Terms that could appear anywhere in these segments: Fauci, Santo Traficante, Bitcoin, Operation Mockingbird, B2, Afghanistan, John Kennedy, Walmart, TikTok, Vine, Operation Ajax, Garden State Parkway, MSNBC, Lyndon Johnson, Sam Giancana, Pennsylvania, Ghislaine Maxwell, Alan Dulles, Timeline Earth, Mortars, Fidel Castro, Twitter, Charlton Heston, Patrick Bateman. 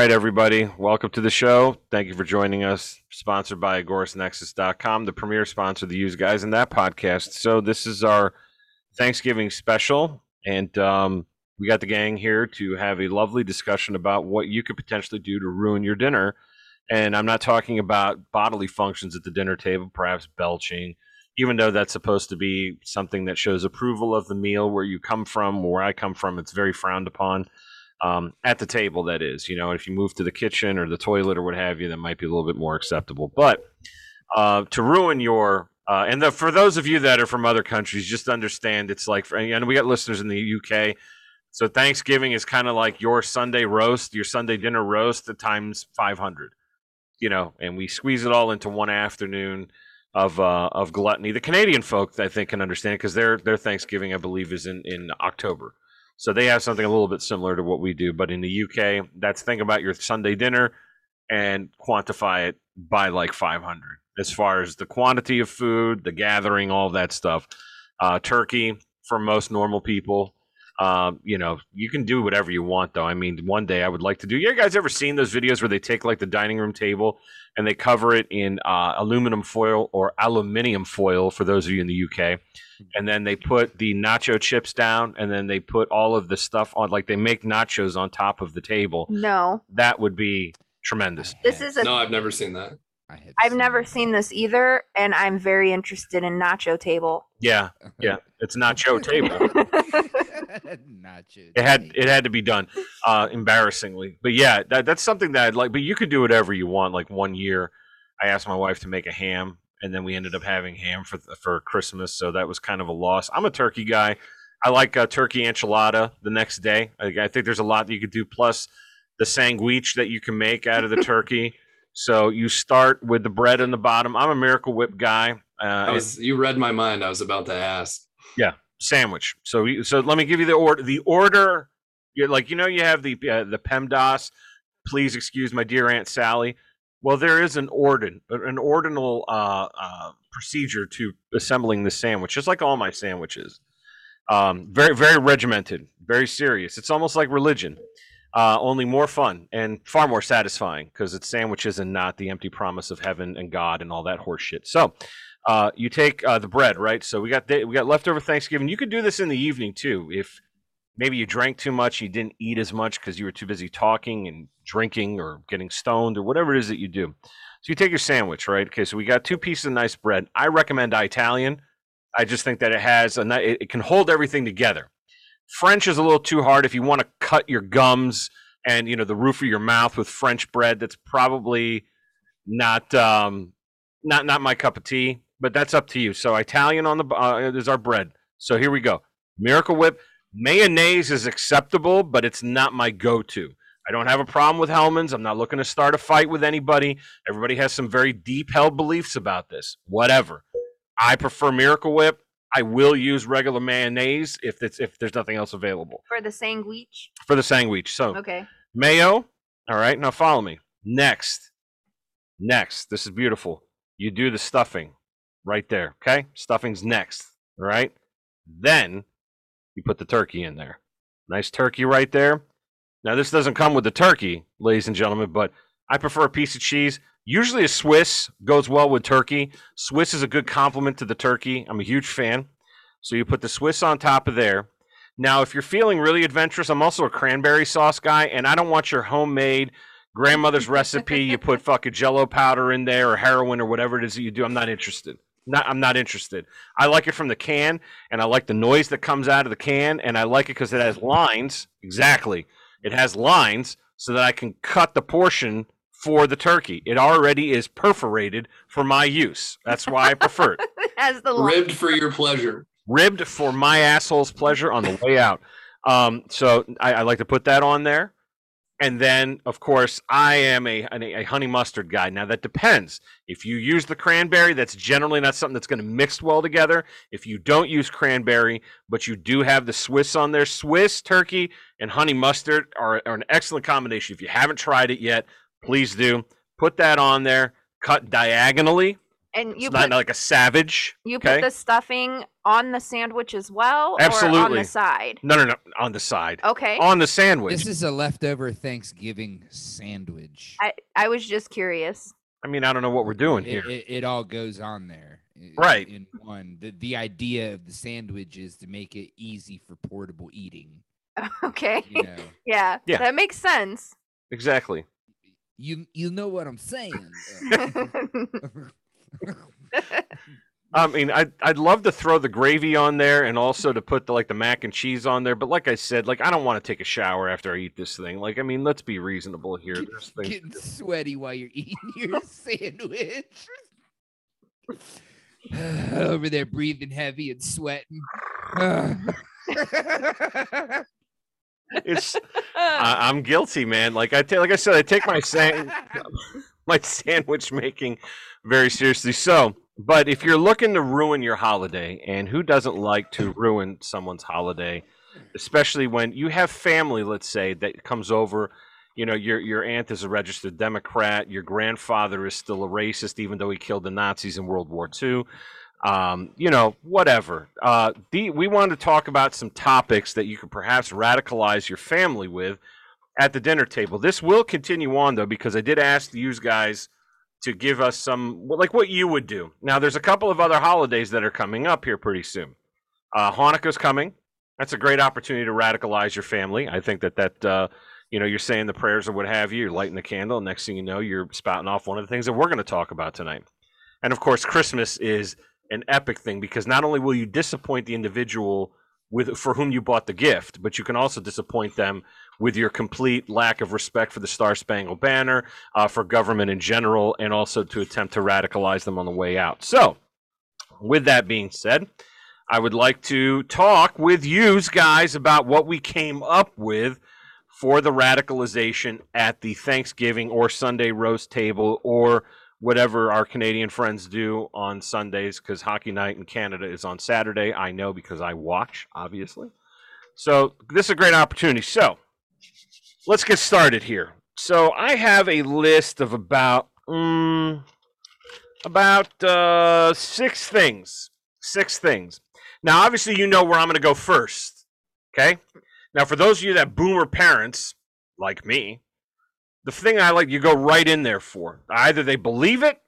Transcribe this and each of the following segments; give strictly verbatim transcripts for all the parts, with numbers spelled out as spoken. right, everybody. Welcome to the show. Thank you for joining us. Sponsored by Agorist Nexus dot com, the premier sponsor of the Use Guys in that podcast. So this is our Thanksgiving special, and um, we got the gang here to have a lovely discussion about what you could potentially do to ruin your dinner. And I'm not talking about bodily functions at the dinner table, perhaps belching, even though that's supposed to be something that shows approval of the meal, where you come from, where I come from. It's very frowned upon. Um, at the table, that is. You know, if you move to the kitchen or the toilet or what have you, that might be a little bit more acceptable. But uh, to ruin your, uh, and the, for those of you that are from other countries, just understand it's like, and we got listeners in the U K, so Thanksgiving is kind of like your Sunday roast, your Sunday dinner roast at times five hundred, you know, and we squeeze it all into one afternoon of uh, of gluttony. The Canadian folk, I think, can understand because their their Thanksgiving, I believe, is in, in October. So they have something a little bit similar to what we do. But in the U K, that's think about your Sunday dinner and quantify it by like five hundred as far as the quantity of food, the gathering, all that stuff. Uh, turkey for most normal people. Uh, you know, you can do whatever you want, though. I mean, one day I would like to do. You guys ever seen those videos where they take like the dining room table and they cover it in uh, aluminum foil or aluminium foil for those of you in the U K? And then they put the nacho chips down, and then they put all of the stuff on, like they make nachos on top of the table. No. That would be tremendous. This is a No, I've never seen that. I've never seen this either, and I'm very interested in nacho table. Yeah, yeah, it's nacho table. Nacho. It had it had to be done, uh, embarrassingly. But yeah, that, that's something that I'd like. But you could do whatever you want. Like one year, I asked my wife to make a ham, and then we ended up having ham for for Christmas. So that was kind of a loss. I'm a turkey guy. I like a turkey enchilada the next day. I, I think there's a lot that you could do. Plus, the sandwich that you can make out of the turkey. So you start with the bread on the bottom. I'm a Miracle Whip guy. Uh, I was, you read my mind. I was about to ask. Yeah, sandwich. So you, so let me give you the order. The order, you're like, you know, you have the uh, the PEMDAS. Please excuse my dear Aunt Sally. Well, there is an ordin, an ordinal uh, uh, procedure to assembling the sandwich, just like all my sandwiches. Um, very, very regimented, very serious. It's almost like religion. Uh, only more fun and far more satisfying because it's sandwiches and not the empty promise of heaven and God and all that horse shit. So uh, you take uh, the bread, right? So we got the, we got leftover Thanksgiving. You could do this in the evening, too. If maybe you drank too much, you didn't eat as much because you were too busy talking and drinking or getting stoned or whatever it is that you do. So you take your sandwich, right? Okay, so we got two pieces of nice bread. I recommend Italian. I just think that it has a, it, it can hold everything together. French is a little too hard. If you want to cut your gums and, you know, the roof of your mouth with French bread, that's probably not um, not not my cup of tea, but that's up to you. So Italian on the uh, is our bread. So here we go. Miracle Whip. Mayonnaise is acceptable, but it's not my go-to. I don't have a problem with Hellman's. I'm not looking to start a fight with anybody. Everybody has some very deep-held beliefs about this. Whatever. I prefer Miracle Whip. I will use regular mayonnaise if it's if there's nothing else available. For the sandwich? For the sandwich. So okay. Mayo. All right. Now follow me. Next. Next. This is beautiful. You do the stuffing right there. Okay? Stuffing's next. All right? Then you put the turkey in there. Nice turkey right there. Now this doesn't come with the turkey, ladies and gentlemen, but I prefer a piece of cheese. Usually a Swiss goes well with turkey. Swiss is a good complement to the turkey. I'm a huge fan. So you put the Swiss on top of there. Now, if you're feeling really adventurous, I'm also a cranberry sauce guy, and I don't want your homemade grandmother's recipe. You put fucking jello powder in there or heroin or whatever it is that you do. I'm not interested. Not, I'm not interested. I like it from the can, and I like the noise that comes out of the can, and I like it because it has lines. Exactly. It has lines so that I can cut the portion for the turkey. It already is perforated for my use. That's why I prefer it. As the ribbed for your pleasure. Ribbed for my asshole's pleasure on the way out. Um, so I, I like to put that on there. And then, of course, I am a, a, a honey mustard guy. Now, that depends. If you use the cranberry, that's generally not something that's going to mix well together. If you don't use cranberry, but you do have the Swiss on there, Swiss, turkey, and honey mustard are, are an excellent combination. If you haven't tried it yet, please do. Put that on there. Cut diagonally. And you it's put, not like a savage. You put okay? the stuffing on the sandwich as well? Absolutely. Or on the side? No, no, no. On the side. Okay. On the sandwich. This is a leftover Thanksgiving sandwich. I, I was just curious. I mean, I don't know what we're doing it, here. It, it all goes on there. Right. In one. The, the idea of the sandwich is to make it easy for portable eating. Okay. You know? yeah. yeah. That makes sense. Exactly. You you know what I'm saying. I mean, I'd, I'd love to throw the gravy on there and also to put the, like the mac and cheese on there. But like I said, like I don't want to take a shower after I eat this thing. Like, I mean, let's be reasonable here. Get, There's things getting sweaty while you're eating your sandwich. Over there breathing heavy and sweating. It's I, I'm guilty, man. Like I t- like I said, I take my sand my sandwich making very seriously. So, but if you're looking to ruin your holiday, and who doesn't like to ruin someone's holiday, especially when you have family, let's say, that comes over. You know, your your aunt is a registered Democrat. Your grandfather is still a racist, even though he killed the Nazis in World War Two. Um, you know, whatever. Uh, the, we wanted to talk about some topics that you could perhaps radicalize your family with at the dinner table. This will continue on, though, because I did ask you guys to give us some, like what you would do. Now, there's a couple of other holidays that are coming up here pretty soon. Uh, Hanukkah's coming. That's a great opportunity to radicalize your family. I think that that, uh, you know, you're saying the prayers or what have you, you're lighting the candle, and next thing you know, you're spouting off one of the things that we're going to talk about tonight. And, of course, Christmas is an epic thing, because not only will you disappoint the individual with for whom you bought the gift, but you can also disappoint them with your complete lack of respect for the Star Spangled Banner, uh, for government in general, and also to attempt to radicalize them on the way out. So, with that being said, I would like to talk with you guys about what we came up with for the radicalization at the Thanksgiving or Sunday roast table, or whatever our Canadian friends do on Sundays, because hockey night in Canada is on Saturday. I know because I watch, obviously. So this is a great opportunity. So let's get started here. So I have a list of about um, about uh, six things. Six things. Now, obviously, you know where I'm going to go first. Okay? Now, for those of you that boomer parents, like me, the thing I like, you go right in there for. Either they believe it,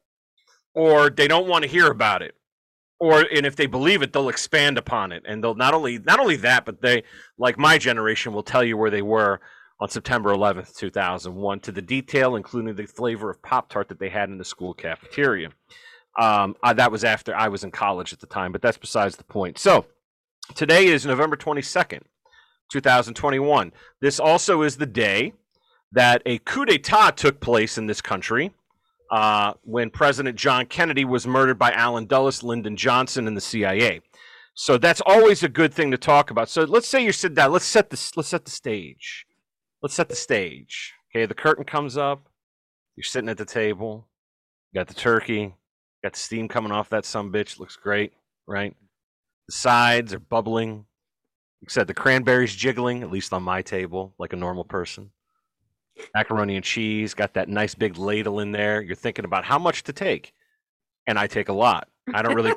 or they don't want to hear about it. Or, and if they believe it, they'll expand upon it. And they'll not only not only that, but they, like my generation, will tell you where they were on September eleventh, two thousand one, to the detail, including the flavor of Pop-Tart that they had in the school cafeteria. Um, I, that was after I was in college at the time, but that's besides the point. So, today is November twenty-second, twenty twenty-one. This also is the day that a coup d'etat took place in this country uh, when President John Kennedy was murdered by Alan Dulles, Lyndon Johnson, and the C I A. So that's always a good thing to talk about. So let's say you sit down. Let's set the let's set the stage. Let's set the stage. Okay, the curtain comes up. You're sitting at the table. You got the turkey. Got the steam coming off that sumbitch. Looks great, right? The sides are bubbling. Except the cranberries jiggling, at least on my table, like a normal person. Macaroni and cheese, got that nice big ladle in there. You're thinking about how much to take, and I take a lot. I don't really,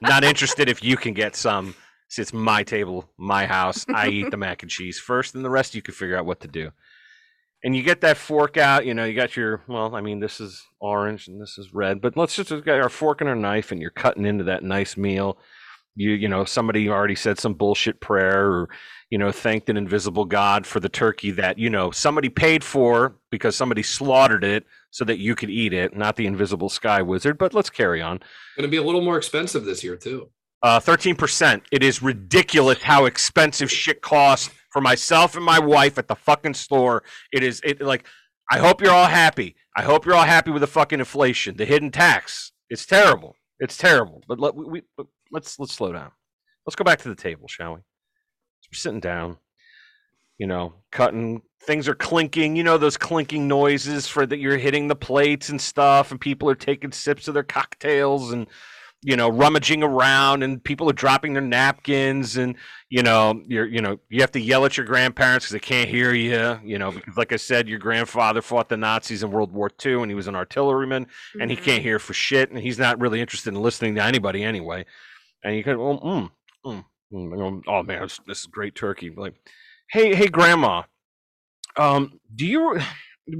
not interested if you can get some. See, it's my table, my house. I eat the mac and cheese first, and the rest you can figure out what to do. And you get that fork out. You know, you got your, well, I mean, this is orange and this is red, but let's just get our fork and our knife, and you're cutting into that nice meal. You you know, somebody already said some bullshit prayer, or, you know, thanked an invisible God for the turkey that, you know, somebody paid for because somebody slaughtered it so that you could eat it. Not the invisible sky wizard, but let's carry on. Going to be a little more expensive this year, too. Uh, thirteen percent. It is ridiculous how expensive shit costs for myself and my wife at the fucking store. It is it like, I hope you're all happy. I hope you're all happy with the fucking inflation, the hidden tax. It's terrible. It's terrible. But let, we... we but, Let's let's slow down. Let's go back to the table, shall we? We're sitting down, you know, cutting. Things are clinking. You know those clinking noises for that you're hitting the plates and stuff, and people are taking sips of their cocktails, and you know, rummaging around, and people are dropping their napkins, and, you know, you're, you know, you have to yell at your grandparents because they can't hear you, you know, because like I said, your grandfather fought the Nazis in World War Two and he was an artilleryman, mm-hmm. and he can't hear for shit, and he's not really interested in listening to anybody anyway. And you can, oh, mm, mm, mm, oh man, this, this is great turkey. Like, hey, hey, grandma, um, do you,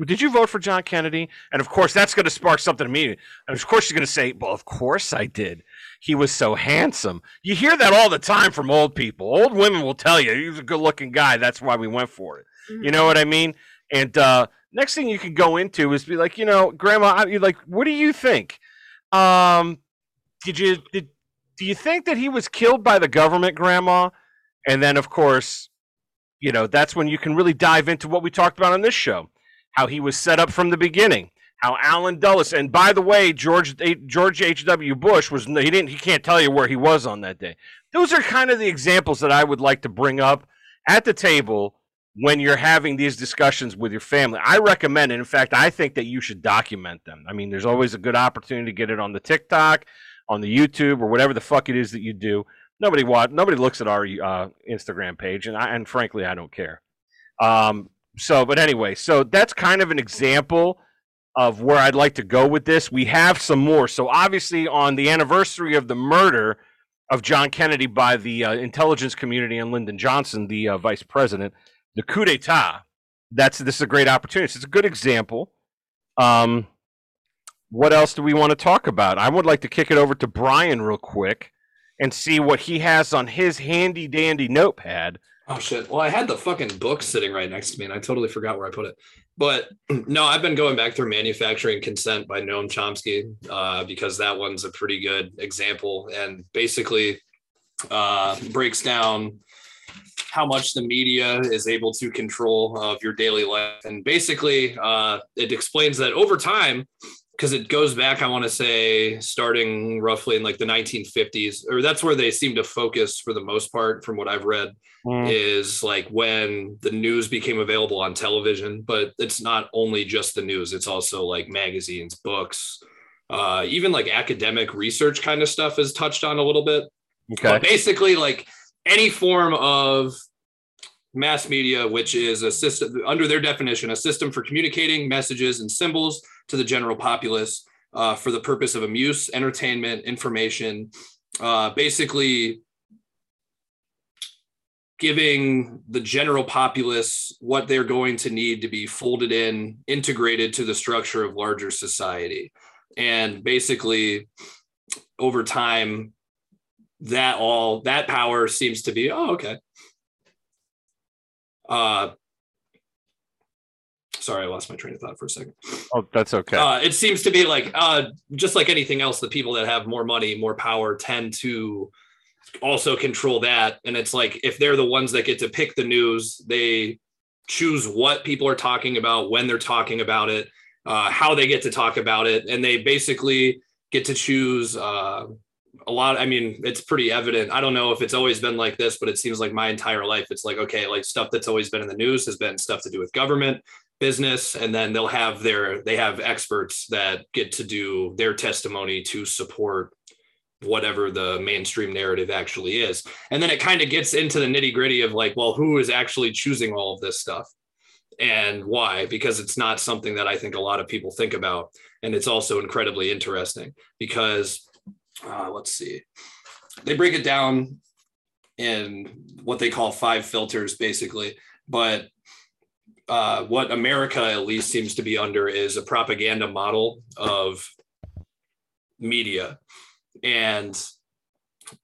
did you vote for John Kennedy? And of course, that's going to spark something immediately. And of course, you're going to say, well, of course I did. He was so handsome. You hear that all the time from old people. Old women will tell you, he was a good-looking guy. That's why we went for it. Mm-hmm. You know what I mean? And uh, next thing you can go into is be like, you know, Grandma, you're like, what do you think? Um, did you did, do you think that he was killed by the government, Grandma? And then, of course, you know, that's when you can really dive into what we talked about on this show. How he was set up from the beginning, how Alan Dulles, and by the way, George George H W. Bush was, he didn't, he can't tell you where he was on that day. Those are kind of the examples that I would like to bring up at the table when you're having these discussions with your family. I recommend it. In fact, I think that you should document them. I mean, there's always a good opportunity to get it on the TikTok, on the YouTube, or whatever the fuck it is that you do. Nobody watch, nobody looks at our uh, Instagram page, and I, and frankly, I don't care. Um, So, but anyway, so that's kind of an example of where I'd like to go with this. We have some more. So obviously on the anniversary of the murder of John Kennedy by the uh, intelligence community and Lyndon Johnson, the uh, vice president, the coup d'etat, that's, this is a great opportunity. So it's a good example. Um, what else do we want to talk about? I would like to kick it over to Brian real quick and see what he has on his handy dandy notepad. Oh, shit. Well, I had the fucking book sitting right next to me, and I totally forgot where I put it. But no, I've been going back through Manufacturing Consent by Noam Chomsky, uh, because that one's a pretty good example, and basically uh, breaks down how much the media is able to control of your daily life. And basically uh, it explains that over time, because it goes back, I want to say, starting roughly in like the nineteen fifties, or that's where they seem to focus for the most part, from what I've read, mm. is like when the news became available on television. But it's not only just the news, it's also like magazines, books, uh, even like academic research kind of stuff is touched on a little bit. Okay. But basically like any form of mass media, which is a system, under their definition, a system for communicating messages and symbols to the general populace uh, for the purpose of amuse, entertainment, information, uh, basically giving the general populace what they're going to need to be folded in, integrated to the structure of larger society. And basically, over time, that all, that power seems to be, oh, okay. Uh, sorry, I lost my train of thought for a second. Oh, that's okay. Uh, it seems to be like, uh, just like anything else, the people that have more money, more power tend to also control that. And it's like, if they're the ones that get to pick the news, they choose what people are talking about, when they're talking about it, uh, how they get to talk about it. And they basically get to choose, uh, a lot. I mean, it's pretty evident. I don't know if it's always been like this, but it seems like my entire life, it's like, okay, like stuff that's always been in the news has been stuff to do with government, business, and then they'll have their, they have experts that get to do their testimony to support whatever the mainstream narrative actually is. And then it kind of gets into the nitty gritty of like, well, who is actually choosing all of this stuff and why? Because it's not something that I think a lot of people think about. And it's also incredibly interesting because Uh, let's see. They break it down in what they call five filters, basically. But uh, what America at least seems to be under is a propaganda model of media. And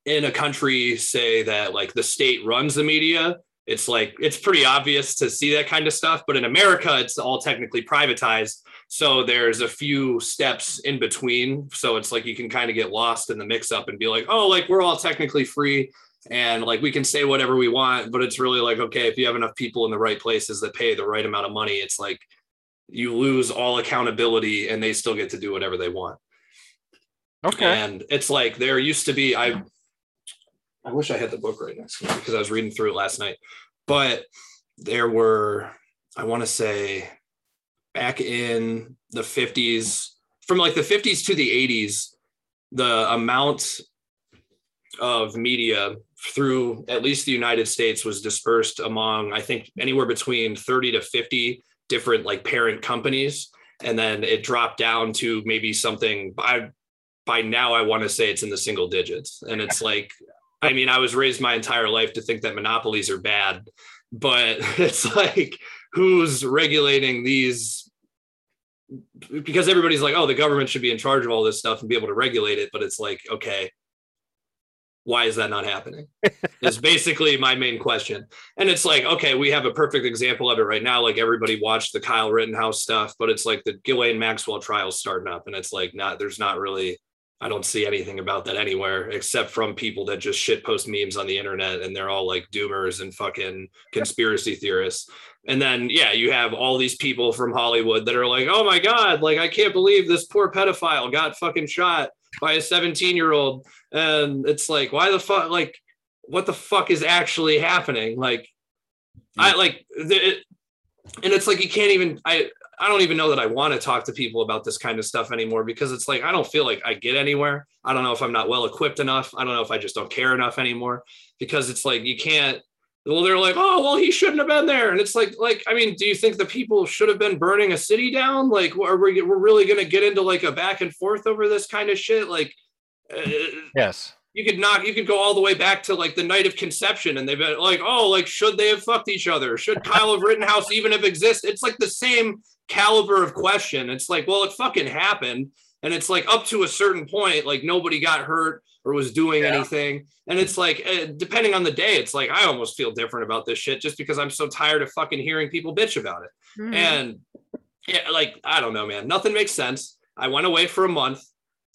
in a country, say that like the state runs the media, it's like, it's pretty obvious to see that kind of stuff. But in America, it's all technically privatized. So there's a few steps in between. So it's like you can kind of get lost in the mix up and be like, oh, like we're all technically free and like we can say whatever we want. But it's really like, okay, if you have enough people in the right places that pay the right amount of money, it's like you lose all accountability and they still get to do whatever they want. Okay. And it's like there used to be, I I wish I had the book right next to me because I was reading through it last night. But there were, I want to say, back in the fifties, from like the fifties to the eighties, the amount of media through at least the United States was dispersed among, I think, anywhere between thirty to fifty different like parent companies. And then it dropped down to maybe something by, by now, I want to say it's in the single digits. And it's like, I mean, I was raised my entire life to think that monopolies are bad, but it's like, who's regulating these? Because everybody's like, oh, the government should be in charge of all this stuff and be able to regulate it. But it's like, okay, why is that not happening? It's basically my main question. And it's like, okay, we have a perfect example of it right now. Like everybody watched the Kyle Rittenhouse stuff, but it's like the Ghislaine Maxwell trial starting up. And it's like, not, there's not really, I don't see anything about that anywhere except from people that just shit post memes on the internet. And they're all like doomers and fucking conspiracy theorists. And then, yeah, you have all these people from Hollywood that are like, oh my God, like, I can't believe this poor pedophile got fucking shot by a seventeen year old. And it's like, why the fuck, like, what the fuck is actually happening? Like, I like, it, and it's like, you can't even, I, I don't even know that I want to talk to people about this kind of stuff anymore, because it's like, I don't feel like I get anywhere. I don't know if I'm not well equipped enough. I don't know if I just don't care enough anymore, because it's like, you can't, well, they're like, oh, well, he shouldn't have been there. And it's like, like, I mean, do you think the people should have been burning a city down? Like, are we, we're really going to get into like a back and forth over this kind of shit? Like, uh, yes, you could not, you could go all the way back to like the night of conception, and they've been like, oh, like, should they have fucked each other? Should Kyle Rittenhouse even have existed? It's like the same caliber of question. It's like, well, it fucking happened. And it's like, up to a certain point, like nobody got hurt or was doing yeah. anything. And it's like, depending on the day, it's like, I almost feel different about this shit just because I'm so tired of fucking hearing people bitch about it. Mm. And yeah, like, I don't know, man, nothing makes sense. I went away for a month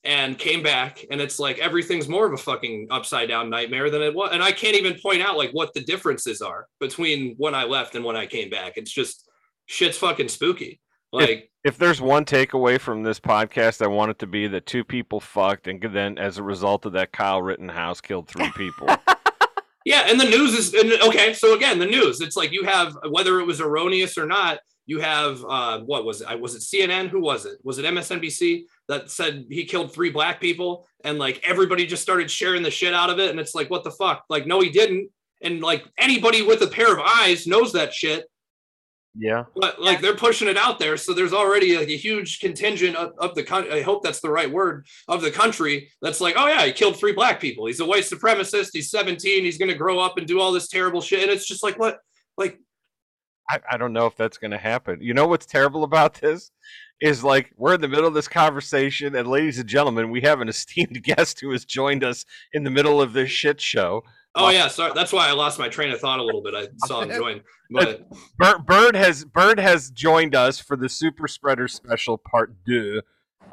and came back, and it's like, everything's more of a fucking upside down nightmare than it was. And I can't even point out like what the differences are between when I left and when I came back. It's just, shit's fucking spooky. Like, if, if there's one takeaway from this podcast, I want it to be that two people fucked, and then as a result of that, Kyle Rittenhouse killed three people. Yeah, and the news is, and, okay, so again, the news, it's like you have, whether it was erroneous or not, you have, uh, what was it? Was it C N N? Who was it? Was it M S N B C that said he killed three black people, and like everybody just started sharing the shit out of it, and it's like, what the fuck? Like, no, he didn't. And like anybody with a pair of eyes knows that shit. Yeah, but like they're pushing it out there, so there's already like a huge contingent of, of the country. I hope that's the right word, of the country that's like, oh yeah, he killed three black people. He's a white supremacist. He's seventeen. He's going to grow up and do all this terrible shit. And it's just like, what? Like, I, I don't know if that's going to happen. You know what's terrible about this is like we're in the middle of this conversation, and ladies and gentlemen, we have an esteemed guest who has joined us in the middle of this shit show. Oh yeah, sorry. That's why I lost my train of thought a little bit. I saw him join. But Bird, Bird has Bird has joined us for the Super Spreader Special Part Two.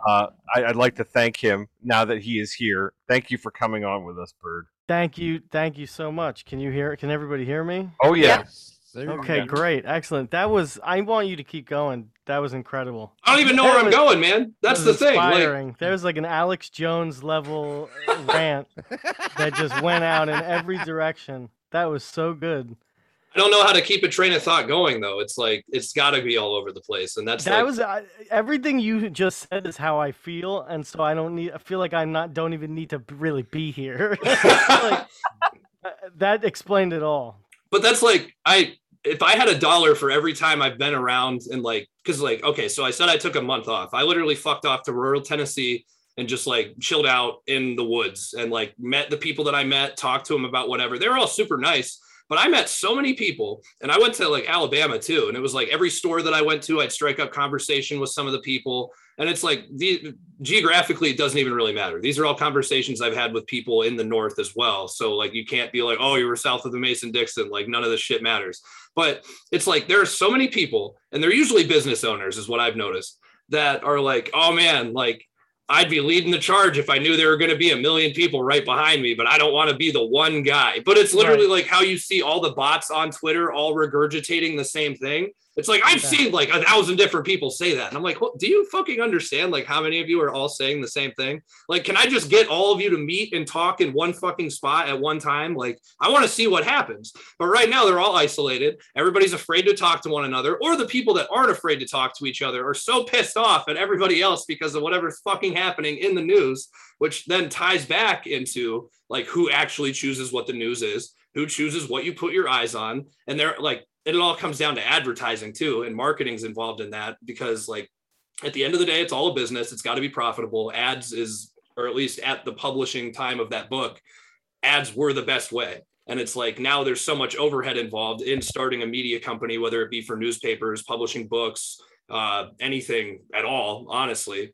Uh, I, I'd like to thank him now that he is here. Thank you for coming on with us, Bird. Thank you, thank you so much. Can you hear? Can everybody hear me? Oh yeah. Yes. Okay, great, excellent. That was. I want you to keep going. That was incredible. I don't even know that where was, I'm going, man. That's the thing. Like, there was like an Alex Jones level rant that just went out in every direction. That was so good. I don't know how to keep a train of thought going, though. It's like, it's got to be all over the place. And that's that like, was uh, everything you just said is how I feel. And so I don't need, I feel like I'm not, don't even need to really be here. Like, that explained it all. But that's like, I, if I had a dollar for every time I've been around and like, cause like, okay, so I said I took a month off. I literally fucked off to rural Tennessee and just like chilled out in the woods and like met the people that I met, talked to them about whatever. They were all super nice, but I met so many people, and I went to like Alabama too. And it was like every store that I went to, I'd strike up conversation with some of the people. And it's like, the, geographically, it doesn't even really matter. These are all conversations I've had with people in the North as well. So like, you can't be like, oh, you were south of the Mason-Dixon. Like none of this shit matters. But it's like, there are so many people, and they're usually business owners is what I've noticed, that are like, oh man, like I'd be leading the charge if I knew there were going to be a million people right behind me, but I don't want to be the one guy. But it's literally right. Like how you see all the bots on Twitter all regurgitating the same thing. It's like, I've seen like a thousand different people say that. And I'm like, well, do you fucking understand like how many of you are all saying the same thing? Like, can I just get all of you to meet and talk in one fucking spot at one time? Like, I want to see what happens. But right now they're all isolated. Everybody's afraid to talk to one another, or the people that aren't afraid to talk to each other are so pissed off at everybody else because of whatever's fucking happening in the news, which then ties back into like who actually chooses what the news is, who chooses what you put your eyes on. And they're like, and it all comes down to advertising too, and marketing's involved in that, because like at the end of the day, it's all a business. It's got to be profitable. Ads is, or at least at the publishing time of that book, ads were the best way. And it's like, now there's so much overhead involved in starting a media company, whether it be for newspapers, publishing books, uh, anything at all, honestly.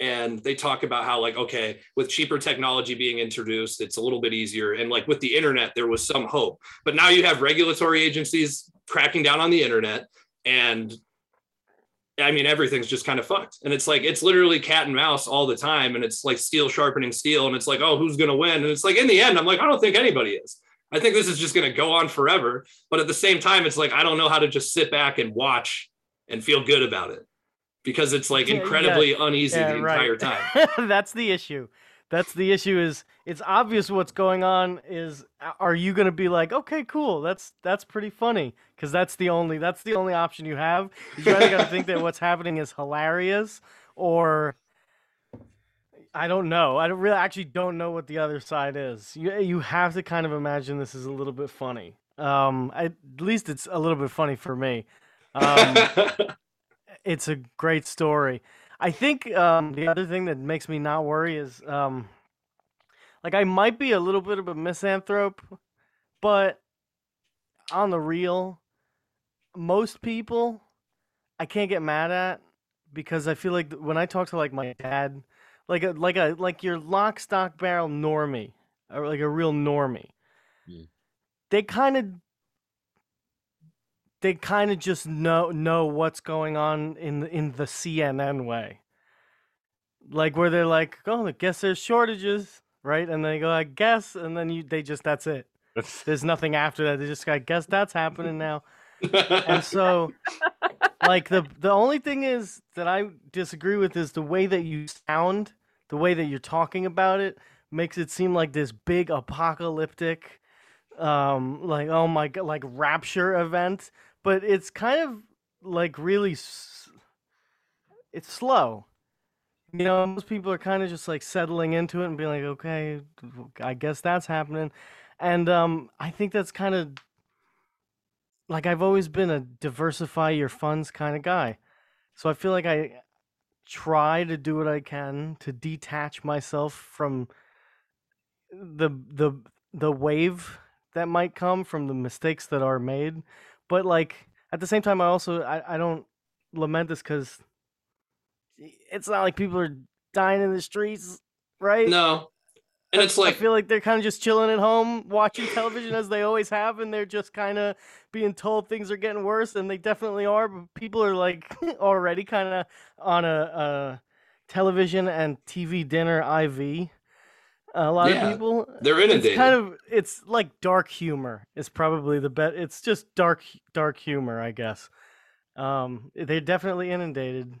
And they talk about how like, okay, with cheaper technology being introduced, it's a little bit easier. And like with the internet, there was some hope, but now you have regulatory agencies cracking down on the internet. And I mean, everything's just kind of fucked. And it's like, it's literally cat and mouse all the time. And it's like steel sharpening steel. And it's like, oh, who's going to win? And it's like, in the end, I'm like, I don't think anybody is. I think this is just going to go on forever. But at the same time, it's like, I don't know how to just sit back and watch and feel good about it, because it's like incredibly yeah, yeah. uneasy yeah, the entire right. time. That's the issue. That's the issue is it's obvious what's going on is, are you going to be like, okay, cool. That's, that's pretty funny. Cause that's the only, that's the only option you have. You either got to think that what's happening is hilarious, or I don't know. I don't really actually don't know what the other side is. You, you have to kind of imagine this is a little bit funny. Um, I, at least it's a little bit funny for me. Um, It's a great story. I think um, the other thing that makes me not worry is, um, like, I might be a little bit of a misanthrope, but on the real, most people I can't get mad at, because I feel like when I talk to like my dad, like a, like a like your lock, stock, barrel normie, or like a real normie, yeah. they kind of. They kind of just know know what's going on in the, in the C N N way, like where they're like, "Oh, I guess there's shortages, right?" And they go, "I guess," and then you they just that's it. There's nothing after that. They just go, "I guess that's happening now." And so, like the the only thing is that I disagree with is the way that you sound, the way that you're talking about it makes it seem like this big apocalyptic, um, like oh my god, like rapture event. But it's kind of like really, s- it's slow. You know, most people are kind of just like settling into it and being like, okay, I guess that's happening. And um, I think that's kind of like, I've always been a diversify your funds kind of guy. So I feel like I try to do what I can to detach myself from the the the wave that might come from the mistakes that are made. But like at the same time, I also I, I don't lament this, because it's not like people are dying in the streets, right? No, and it's like I feel like they're kind of just chilling at home, watching television as they always have, and they're just kind of being told things are getting worse, and they definitely are. But people are like already kind of on a, a television and T V dinner I V. A lot yeah, of people, they're inundated. It's kind of, it's like dark humor is probably the best. It's just dark, dark humor, I guess. Um, they're definitely inundated.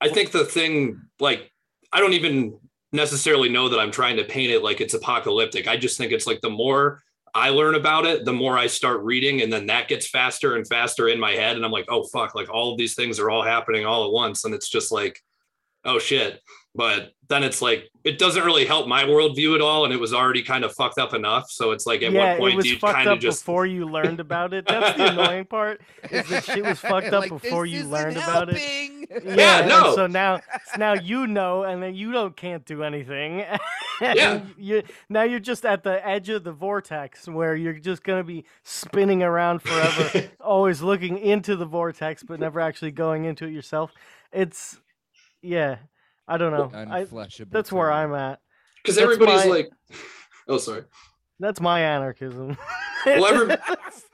I think the thing, like, I don't even necessarily know that I'm trying to paint it like it's apocalyptic. I just think it's like the more I learn about it, the more I start reading, and then that gets faster and faster in my head. And I'm like, oh, fuck, like all of these things are all happening all at once. And it's just like, oh, shit. But then it's like, it doesn't really help my worldview at all. And it was already kind of fucked up enough. So it's like, at yeah, what point do you kind of just before you learned about it? That's the annoying part, is that shit was fucked up like, before you learned helping. about it. Yeah, yeah no. So now, now, you know, and then you don't can't do anything. Yeah. You, now you're just at the edge of the vortex where you're just going to be spinning around forever, always looking into the vortex, but never actually going into it yourself. It's yeah. I don't know. I, that's where I'm at. Because everybody's my, like, oh, sorry. That's my anarchism. Well, every,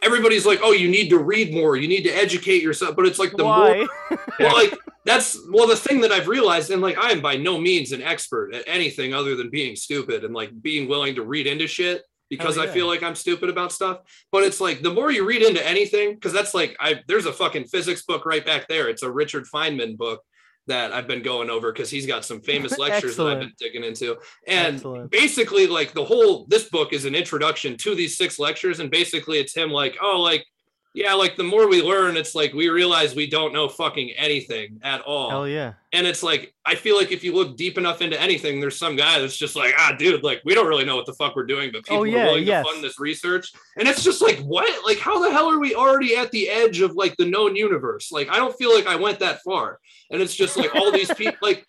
everybody's like, oh, you need to read more. You need to educate yourself. But it's like the Why? more, well, like that's, well, the thing that I've realized, and like, I am by no means an expert at anything other than being stupid and like being willing to read into shit. because yeah. I feel like I'm stupid about stuff. But it's like, the more you read into anything, because that's like, I there's a fucking physics book right back there. It's a Richard Feynman book that I've been going over because he's got some famous lectures that I've been digging into. And Excellent. basically, like, the whole, this book is an introduction to these six lectures. And basically it's him like, oh, like, yeah, like the more we learn, it's like we realize we don't know fucking anything at all. Hell yeah. And it's like, I feel like if you look deep enough into anything, there's some guy that's just like, ah, dude, like, we don't really know what the fuck we're doing, but people oh, yeah, are willing yes. to fund this research. And it's just like, what? Like, how the hell are we already at the edge of like the known universe? Like, I don't feel like I went that far. And it's just like all these people, like,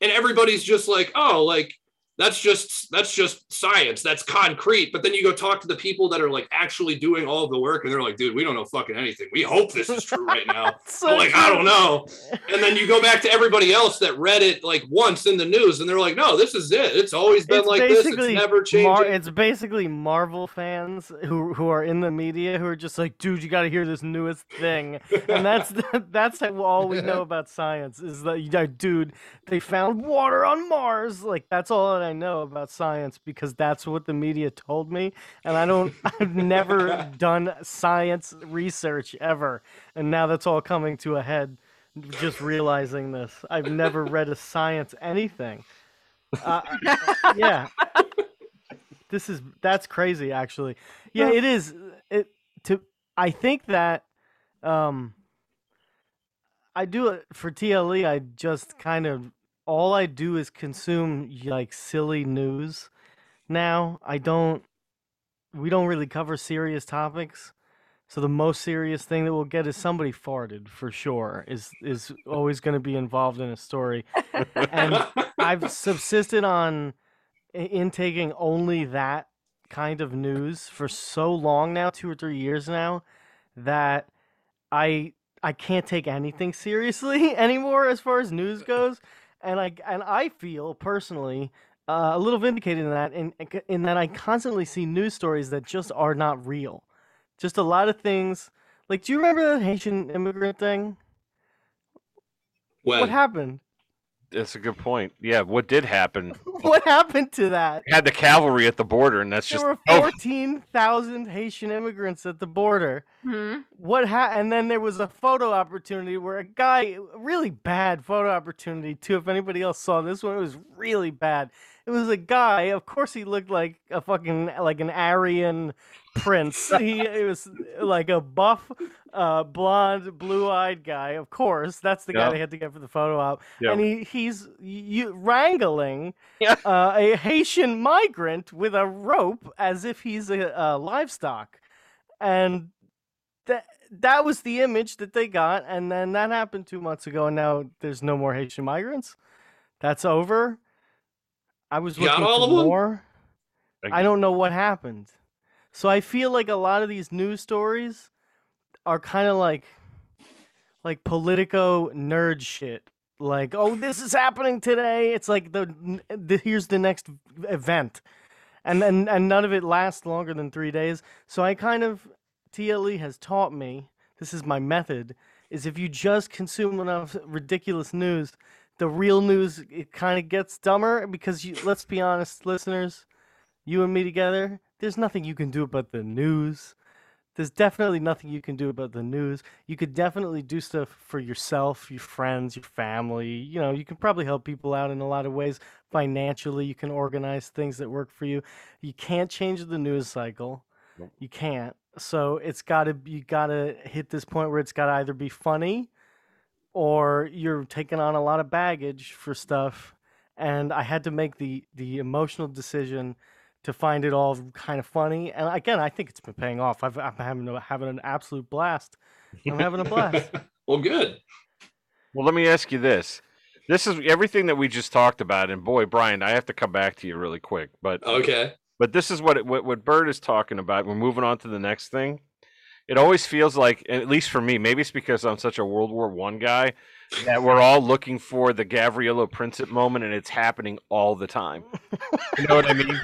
and everybody's just like, oh, like, That's just that's just science. That's concrete. But then you go talk to the people that are like actually doing all of the work, and they're like, "Dude, we don't know fucking anything. We hope this is true right now." so but, like true. I don't know. And then you go back to everybody else that read it like once in the news, and they're like, "No, this is it. It's always been it's like this. It's never changing." Mar- it's basically Marvel fans who who are in the media who are just like, "Dude, you got to hear this newest thing." And that's that's all we know about science is that, dude, they found water on Mars. Like, that's all I know about science, because that's what the media told me, and I don't I've never done science research ever, and now that's all coming to a head, just realizing this. I've never read a science anything. Uh, yeah this is that's crazy actually yeah it is it to I think that um I do it for T L E. I just kind of all I do is consume like silly news. Now I don't, we don't really cover serious topics. So the most serious thing that we'll get is somebody farted for sure is, is always going to be involved in a story. And I've subsisted on intaking only that kind of news for so long now, two or three years now, that I, I can't take anything seriously anymore as far as news goes. And I and I feel personally uh, a little vindicated in that, in in that I constantly see news stories that just are not real, just a lot of things. Like, do you remember the Haitian immigrant thing? When? What happened? That's a good point. Yeah, what did happen? What happened to that? We had the cavalry at the border, and that's there just there were fourteen thousand oh. Haitian immigrants at the border. Mm-hmm. What ha- And then there was a photo opportunity where a guy, really bad photo opportunity too. If anybody else saw this one, it was really bad. It was a guy. Of course, he looked like a fucking like an Aryan prince. he it was like a buff, uh, blonde, blue-eyed guy. Of course, that's the yep. guy they had to get for the photo op. Yep. And he he's you, wrangling uh, a Haitian migrant with a rope as if he's a, a livestock, and that that was the image that they got. And then that happened two months ago, and now there's no more Haitian migrants. That's over. I was looking for more. I don't know what happened. So I feel like a lot of these news stories are kind of like like Politico nerd shit. Like, oh, this is happening today. It's like the, the here's the next event. And, and and none of it lasts longer than three days. So I kind of, T L E has taught me, this is my method, is if you just consume enough ridiculous news, the real news, it kind of gets dumber, because you, let's be honest, listeners, you and me together, there's nothing you can do about the news. There's definitely nothing you can do about the news. You could definitely do stuff for yourself, your friends, your family. You know, you can probably help people out in a lot of ways. Financially, you can organize things that work for you. You can't change the news cycle. Nope. You can't. So it's got to you got to hit this point where it's got to either be funny, or you're taking on a lot of baggage for stuff. And I had to make the, the emotional decision to find it all kind of funny. And again, I think it's been paying off. I've, I'm having, having an absolute blast. I'm having a blast. Well, good. Well, let me ask you this. This is everything that we just talked about. And boy, Brian, I have to come back to you really quick. But okay. But this is what, it, what, what Bert is talking about. We're moving on to the next thing. It always feels like, at least for me, maybe it's because I'm such a World War One guy, that we're all looking for the Gavrilo Princip moment, and it's happening all the time. You know what I mean?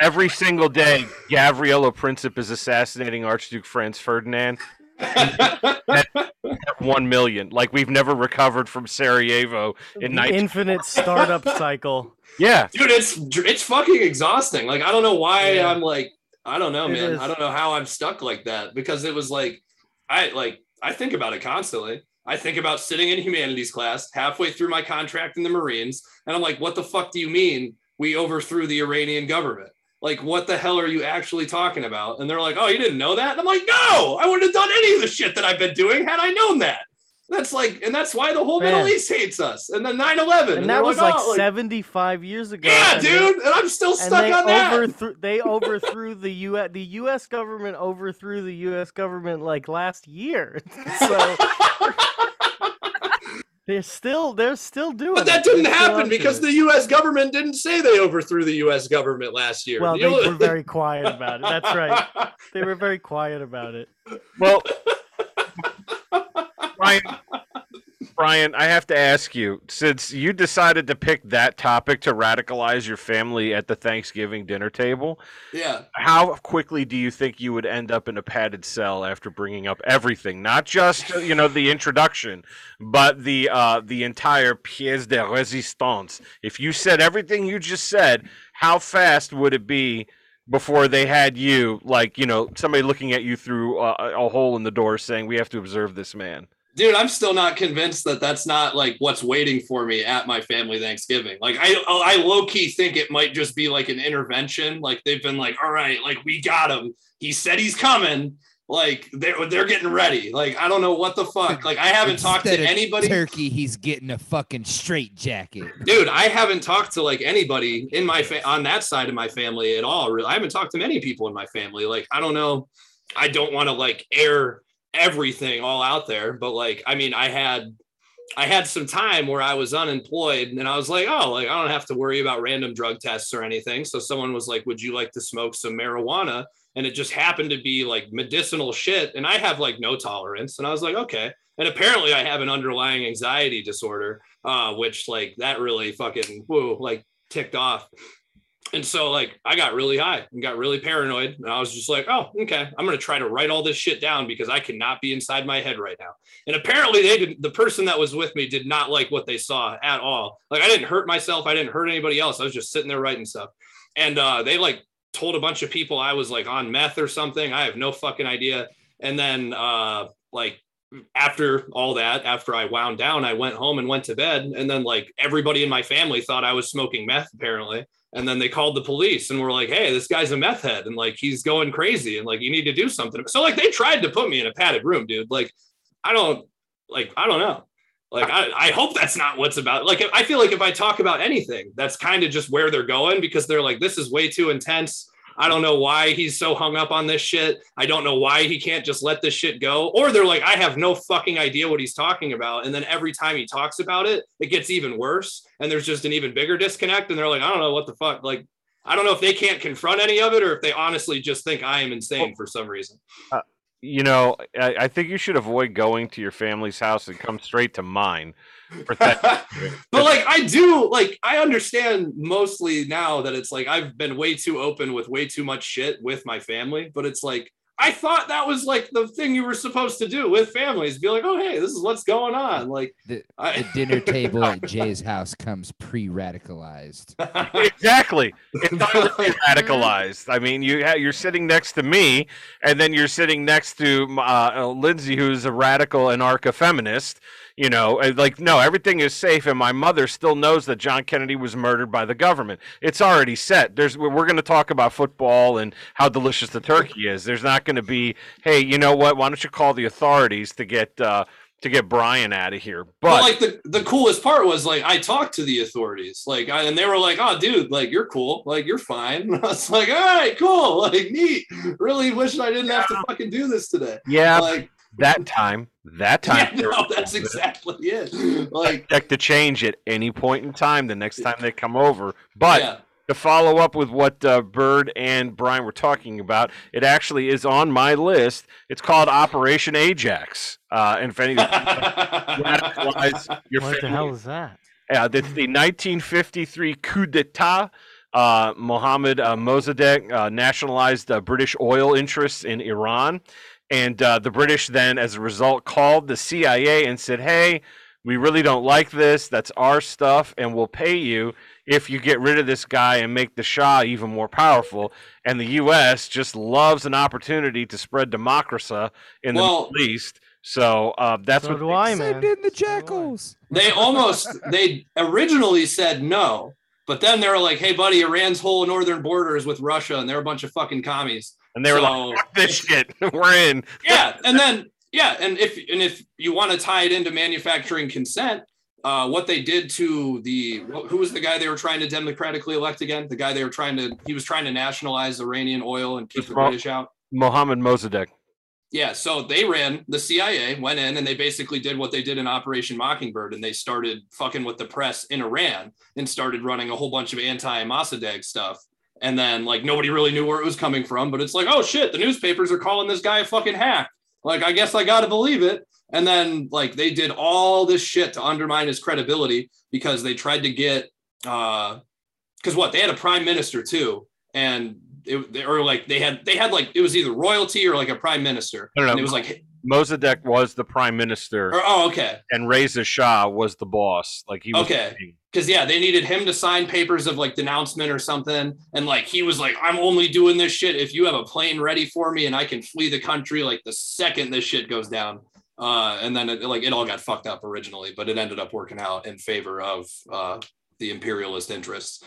Every single day, Gavrilo Princip is assassinating Archduke Franz Ferdinand at, at one million. Like, we've never recovered from Sarajevo in the nineteen- infinite startup cycle. Yeah, dude, it's it's fucking exhausting. Like, I don't know why yeah. I'm like. I don't know, man. I don't know how I'm stuck like that, because it was like, I like, I think about it constantly. I think about sitting in humanities class halfway through my contract in the Marines, and I'm like, what the fuck do you mean we overthrew the Iranian government? Like, what the hell are you actually talking about? And they're like, oh, you didn't know that? And I'm like, no, I wouldn't have done any of the shit that I've been doing had I known that. That's like, and that's why the whole Man. Middle East hates us. And then nine eleven. And, and that was like, oh, like seventy-five years ago. Yeah, and dude. They, and I'm still stuck on that. Overthrew, they overthrew the U S The U S government overthrew the U S government like last year. So they're still, they're still doing But that it. didn't they're happen because the U S government didn't say they overthrew the U S government last year. Well, the they U- were very quiet about it. That's right. They were very quiet about it. Well... Brian, Brian, I have to ask you, since you decided to pick that topic to radicalize your family at the Thanksgiving dinner table, yeah, how quickly do you think you would end up in a padded cell after bringing up everything? Not just, you know, the introduction, but the uh, the entire pièce de résistance. If you said everything you just said, how fast would it be before they had you, like, you know, somebody looking at you through uh, a hole in the door saying, we have to observe this man? Dude, I'm still not convinced that that's not like what's waiting for me at my family Thanksgiving. Like, I I low key think it might just be like an intervention. Like, they've been like, all right, like, we got him. He said he's coming. Like, they're, they're getting ready. Like, I don't know what the fuck. Like, I haven't Instead talked to anybody. Turkey, he's getting a fucking straitjacket. Dude, I haven't talked to like anybody in my fa- on that side of my family at all. Really, I haven't talked to many people in my family. Like, I don't know. I don't want to like air everything all out there, but like, I mean, I had, I had some time where I was unemployed and I was like, oh, like, I don't have to worry about random drug tests or anything. So someone was like, would you like to smoke some marijuana? And it just happened to be like medicinal shit. And I have like no tolerance. And I was like, okay. And apparently I have an underlying anxiety disorder, uh, which like that really fucking woo, like ticked off. And so like, I got really high and got really paranoid. And I was just like, oh, okay, I'm going to try to write all this shit down because I cannot be inside my head right now. And apparently they didn't, the person that was with me did not like what they saw at all. Like, I didn't hurt myself. I didn't hurt anybody else. I was just sitting there writing stuff. And uh, they like told a bunch of people I was like on meth or something. I have no fucking idea. And then uh, like after all that, after I wound down, I went home and went to bed. And then like everybody in my family thought I was smoking meth apparently. And then they called the police and were like, hey, this guy's a meth head. And like, he's going crazy. And like, you need to do something. So like, they tried to put me in a padded room, dude. Like, I don't like, I don't know. Like, I, I hope that's not what's about. Like, I feel like if I talk about anything, that's kind of just where they're going, because they're like, this is way too intense. I don't know why he's so hung up on this shit. I don't know why he can't just let this shit go. Or they're like, I have no fucking idea what he's talking about. And then every time he talks about it, it gets even worse. And there's just an even bigger disconnect. And they're like, I don't know what the fuck. Like, I don't know if they can't confront any of it or if they honestly just think I am insane for some reason. Uh- You know, I, I think you should avoid going to your family's house and come straight to mine. For that. But like, I do, like, I understand mostly now that it's like, I've been way too open with way too much shit with my family, but it's like, I thought that was like the thing you were supposed to do with families. Be like, oh, hey, this is what's going on. Like the, I... the dinner table at Jay's house comes pre-radicalized. Exactly. It's not really radicalized. I mean, you ha- you're sitting next to me, and then you're sitting next to uh, Lindsay, who's a radical anarcho-feminist. You know, like, no, everything is safe, and my mother still knows that John Kennedy was murdered by the government. It's already set. There's, we're going to talk about football and how delicious the turkey is. There's not going to be, hey, you know what? Why don't you call the authorities to get uh, to get Brian out of here? But well, like the, the coolest part was like I talked to the authorities, like, I, and they were like, "Oh, dude, like you're cool, like you're fine." And I was like, "All right, cool, like neat. Really wishing I didn't yeah. have to fucking do this today." Yeah, like. That time, that time. Yeah, no, that's exactly it. Like, expect to change at any point in time the next time they come over. But yeah. To follow up with what uh, Bird and Brian were talking about, it actually is on my list. It's called Operation Ajax. Uh, and if anything, radicalize your what family. The hell is that? Yeah, uh, it's the nineteen fifty-three coup d'état. Uh, Mohammed uh, Mosaddegh uh, nationalized uh, British oil interests in Iran. And uh, the British then, as a result, called the C I A and said, hey, we really don't like this. That's our stuff, and we'll pay you if you get rid of this guy and make the Shah even more powerful. And the U S just loves an opportunity to spread democracy in well, the Middle East. So uh, that's so what they I, man. did in the jackals. They almost, they originally said no, but then they were like, hey, buddy, Iran's whole northern border is with Russia, and they're a bunch of fucking commies. And they were so, like, fuck this shit, we're in. Yeah, and then, yeah, and if and if you want to tie it into manufacturing consent, uh, what they did to the, who was the guy they were trying to democratically elect again? The guy they were trying to, he was trying to nationalize Iranian oil and keep the British out. Mohammed Mosaddegh. Yeah, so they ran, the C I A went in and they basically did what they did in Operation Mockingbird, and they started fucking with the press in Iran and started running a whole bunch of anti-Mossadegh stuff. And then, like, nobody really knew where it was coming from, but it's like, oh shit, the newspapers are calling this guy a fucking hack. Like, I guess I gotta believe it. And then, like, they did all this shit to undermine his credibility because they tried to get, uh, because what, they had a prime minister too, and It, they, or like they had, they had like it was either royalty or like a prime minister. I don't know. And it was like Mosaddegh was the prime minister. Or, oh, okay. And Reza Shah was the boss. Like he was okay. Because yeah, they needed him to sign papers of like denouncement or something. And like he was like, I'm only doing this shit if you have a plane ready for me and I can flee the country like the second this shit goes down. Uh, and then it, like it all got fucked up originally, but it ended up working out in favor of uh, the imperialist interests,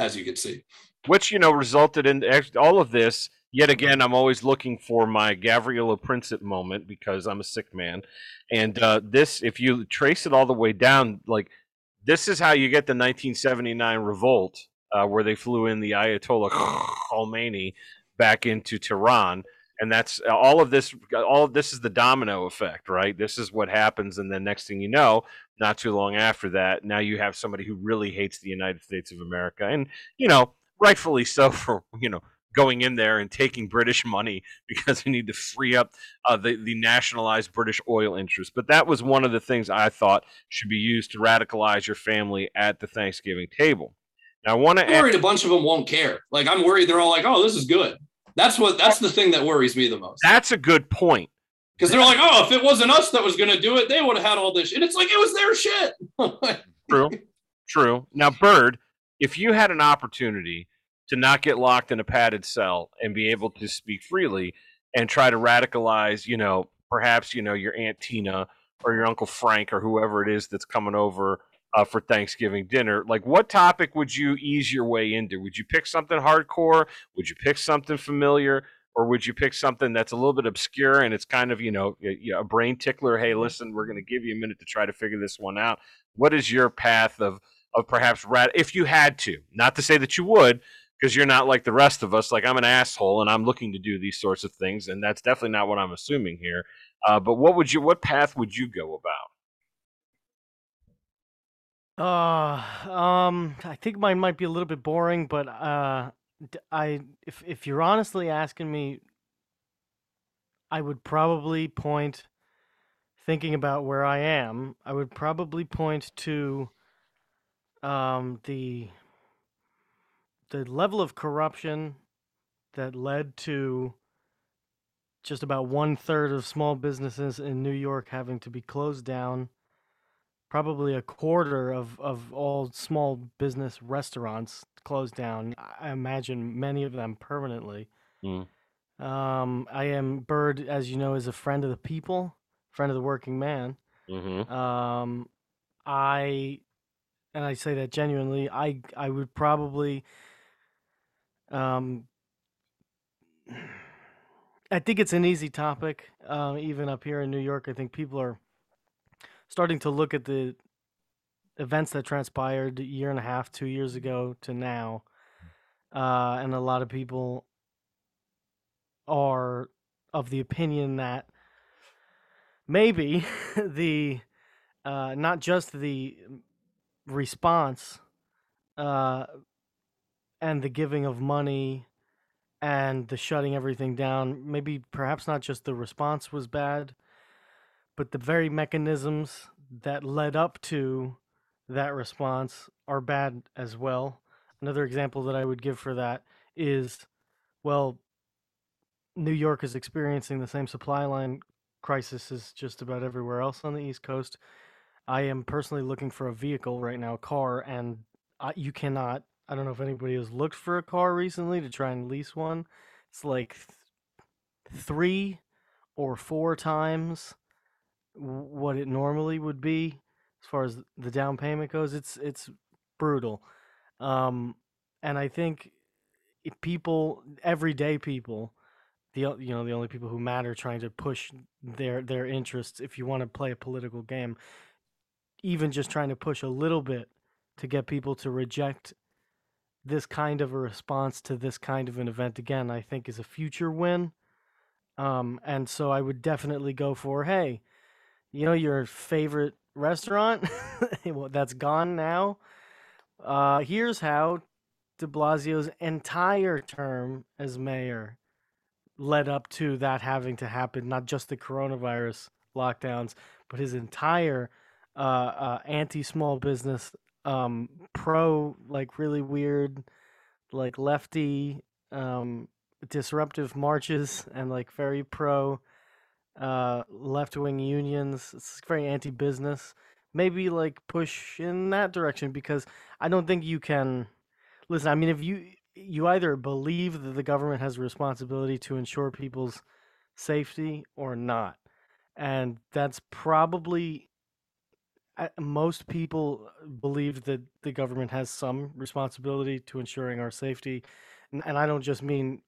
as you can see. Which, you know, resulted in all of this. Yet again, I'm always looking for my Gavrilo Princip moment because I'm a sick man. And uh, this, if you trace it all the way down, like this is how you get the nineteen seventy-nine revolt uh, where they flew in the Ayatollah Khomeini back into Tehran. And that's all of this. All of this is the domino effect, right? This is what happens. And then next thing you know, not too long after that, now you have somebody who really hates the United States of America. And, you know, rightfully so for, you know, going in there and taking British money because we need to free up uh, the, the nationalized British oil interest. But that was one of the things I thought should be used to radicalize your family at the Thanksgiving table. Now, I want to. I'm worried ask- a bunch of them won't care. Like, I'm worried they're all like, oh, this is good. That's what that's the thing that worries me the most. That's a good point. Because they're like, oh, if it wasn't us that was going to do it, they would have had all this. And it's like, it was their shit. True. True. Now, Bird. If you had an opportunity to not get locked in a padded cell and be able to speak freely and try to radicalize, you know, perhaps, you know, your Aunt Tina or your Uncle Frank or whoever it is that's coming over uh, for Thanksgiving dinner, like what topic would you ease your way into? Would you pick something hardcore? Would you pick something familiar? Or would you pick something that's a little bit obscure and it's kind of, you know, a brain tickler? Hey, listen, we're going to give you a minute to try to figure this one out. What is your path of... of perhaps rat if you had to, not to say that you would, because you're not like the rest of us. Like I'm an asshole and I'm looking to do these sorts of things. And that's definitely not what I'm assuming here. Uh, but what would you, what path would you go about? Uh, um, I think mine might be a little bit boring, but, uh, I, if, if you're honestly asking me, I would probably point thinking about where I am. I would probably point to, Um, the the level of corruption that led to just about one third of small businesses in New York having to be closed down, probably a quarter of, of all small business restaurants closed down. I imagine many of them permanently. Mm. Um, I am Bird, as you know, is a friend of the people, friend of the working man. Mm-hmm. Um, I. And I say that genuinely, I, I would probably, um, I think it's an easy topic, uh, even up here in New York. I think people are starting to look at the events that transpired a year and a half, two years ago to now. Uh, and a lot of people are of the opinion that maybe the, uh, not just the response uh and the giving of money and the shutting everything down, maybe perhaps not just the response was bad, but the very mechanisms that led up to that response are bad as well. Another example that I would give for that is, well, New York is experiencing the same supply line crisis as just about everywhere else on the East Coast. I am personally looking for a vehicle right now, a car, and I, you cannot. I don't know if anybody has looked for a car recently to try and lease one. It's like th- three or four times what it normally would be as far as the down payment goes. It's it's brutal, um, and I think if people, everyday people, the you know the only people who matter, trying to push their their interests. If you want to play a political game, even just trying to push a little bit to get people to reject this kind of a response to this kind of an event, again, I think is a future win. Um, and so I would definitely go for, hey, you know, your favorite restaurant that's gone now. Uh, here's how de Blasio's entire term as mayor led up to that having to happen, not just the coronavirus lockdowns, but his entire uh, uh, anti-small business Um, pro, like really weird, like lefty, um, disruptive marches, and like very pro, uh, left-wing unions. It's very anti-business. Maybe like push in that direction, because I don't think you can. Listen, I mean, if you you either believe that the government has a responsibility to ensure people's safety or not, and that's probably. Most people believe that the government has some responsibility to ensuring our safety. And I don't just mean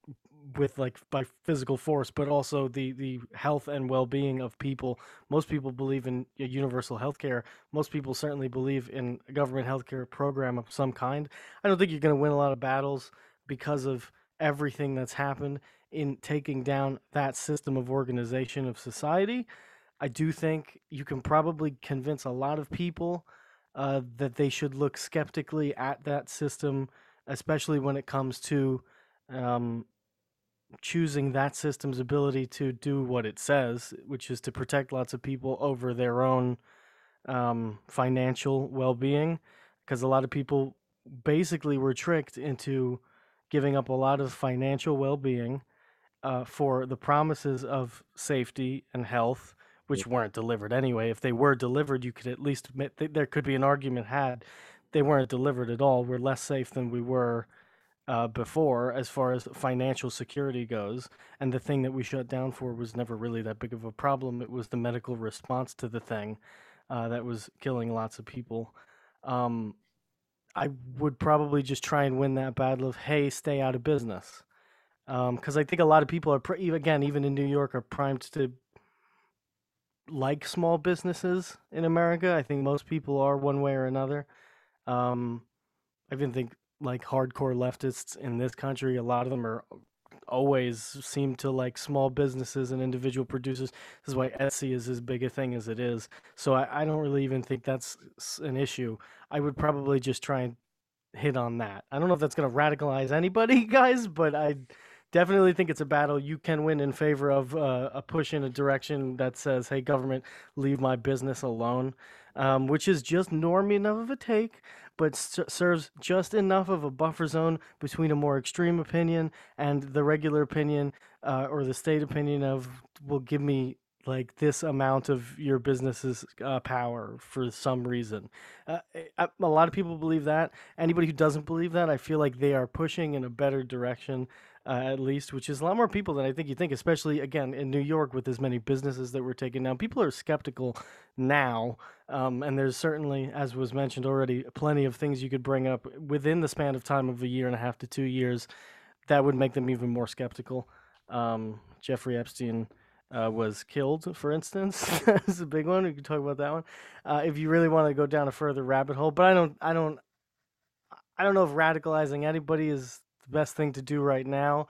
with like by physical force, but also the, the health and well-being of people. Most people believe in universal health care. Most people certainly believe in a government health care program of some kind. I don't think you're going to win a lot of battles because of everything that's happened in taking down that system of organization of society. I do think you can probably convince a lot of people uh, that they should look skeptically at that system, especially when it comes to um, choosing that system's ability to do what it says, which is to protect lots of people over their own um, financial well-being, because a lot of people basically were tricked into giving up a lot of financial well-being uh, for the promises of safety and health, which weren't delivered anyway. If they were delivered, you could at least admit th- there could be an argument had. They weren't delivered at all. We're less safe than we were uh, before as far as financial security goes. And the thing that we shut down for was never really that big of a problem. It was the medical response to the thing uh, that was killing lots of people. Um, I would probably just try and win that battle of, hey, stay out of business. Because um, I think a lot of people are, pr- again, even in New York, are primed to like small businesses in America. I think most people are one way or another. Um, I even think like hardcore leftists in this country, a lot of them are always seem to like small businesses and individual producers. This is why Etsy is as big a thing as it is. So I, I don't really even think that's an issue. I would probably just try and hit on that. I don't know if that's going to radicalize anybody, guys, but I definitely think it's a battle you can win in favor of uh, a push in a direction that says, hey, government, leave my business alone, um, which is just normy enough of a take, but s- serves just enough of a buffer zone between a more extreme opinion and the regular opinion uh, or the state opinion of, well, give me like this amount of your business's uh, power for some reason. Uh, I, a lot of people believe that. Anybody who doesn't believe that, I feel like they are pushing in a better direction. Uh, at least, which is a lot more people than I think you think, especially, again, in New York with as many businesses that were taken down. People are skeptical now, um, and there's certainly, as was mentioned already, plenty of things you could bring up within the span of time of a year and a half to two years that would make them even more skeptical. Um, Jeffrey Epstein uh, was killed, for instance. That's a big one. We can talk about that one uh, if you really want to go down a further rabbit hole. But I don't, I don't, I don't know if radicalizing anybody is best thing to do right now.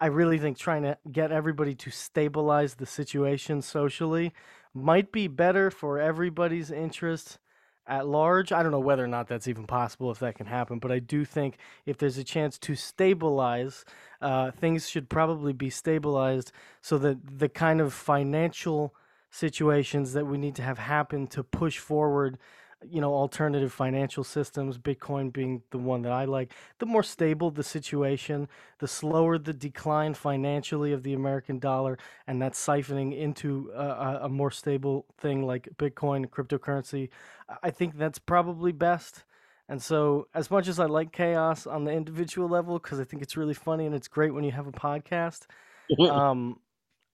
I really think trying to get everybody to stabilize the situation socially might be better for everybody's interest at large. I don't know whether or not that's even possible, if that can happen, but I do think if there's a chance to stabilize, uh, things should probably be stabilized so that the kind of financial situations that we need to have happen to push forward you know, alternative financial systems, Bitcoin being the one that I like, the more stable the situation, the slower the decline financially of the American dollar, and that siphoning into a, a more stable thing like Bitcoin, cryptocurrency, I think that's probably best. And so as much as I like chaos on the individual level, because I think it's really funny and it's great when you have a podcast, um,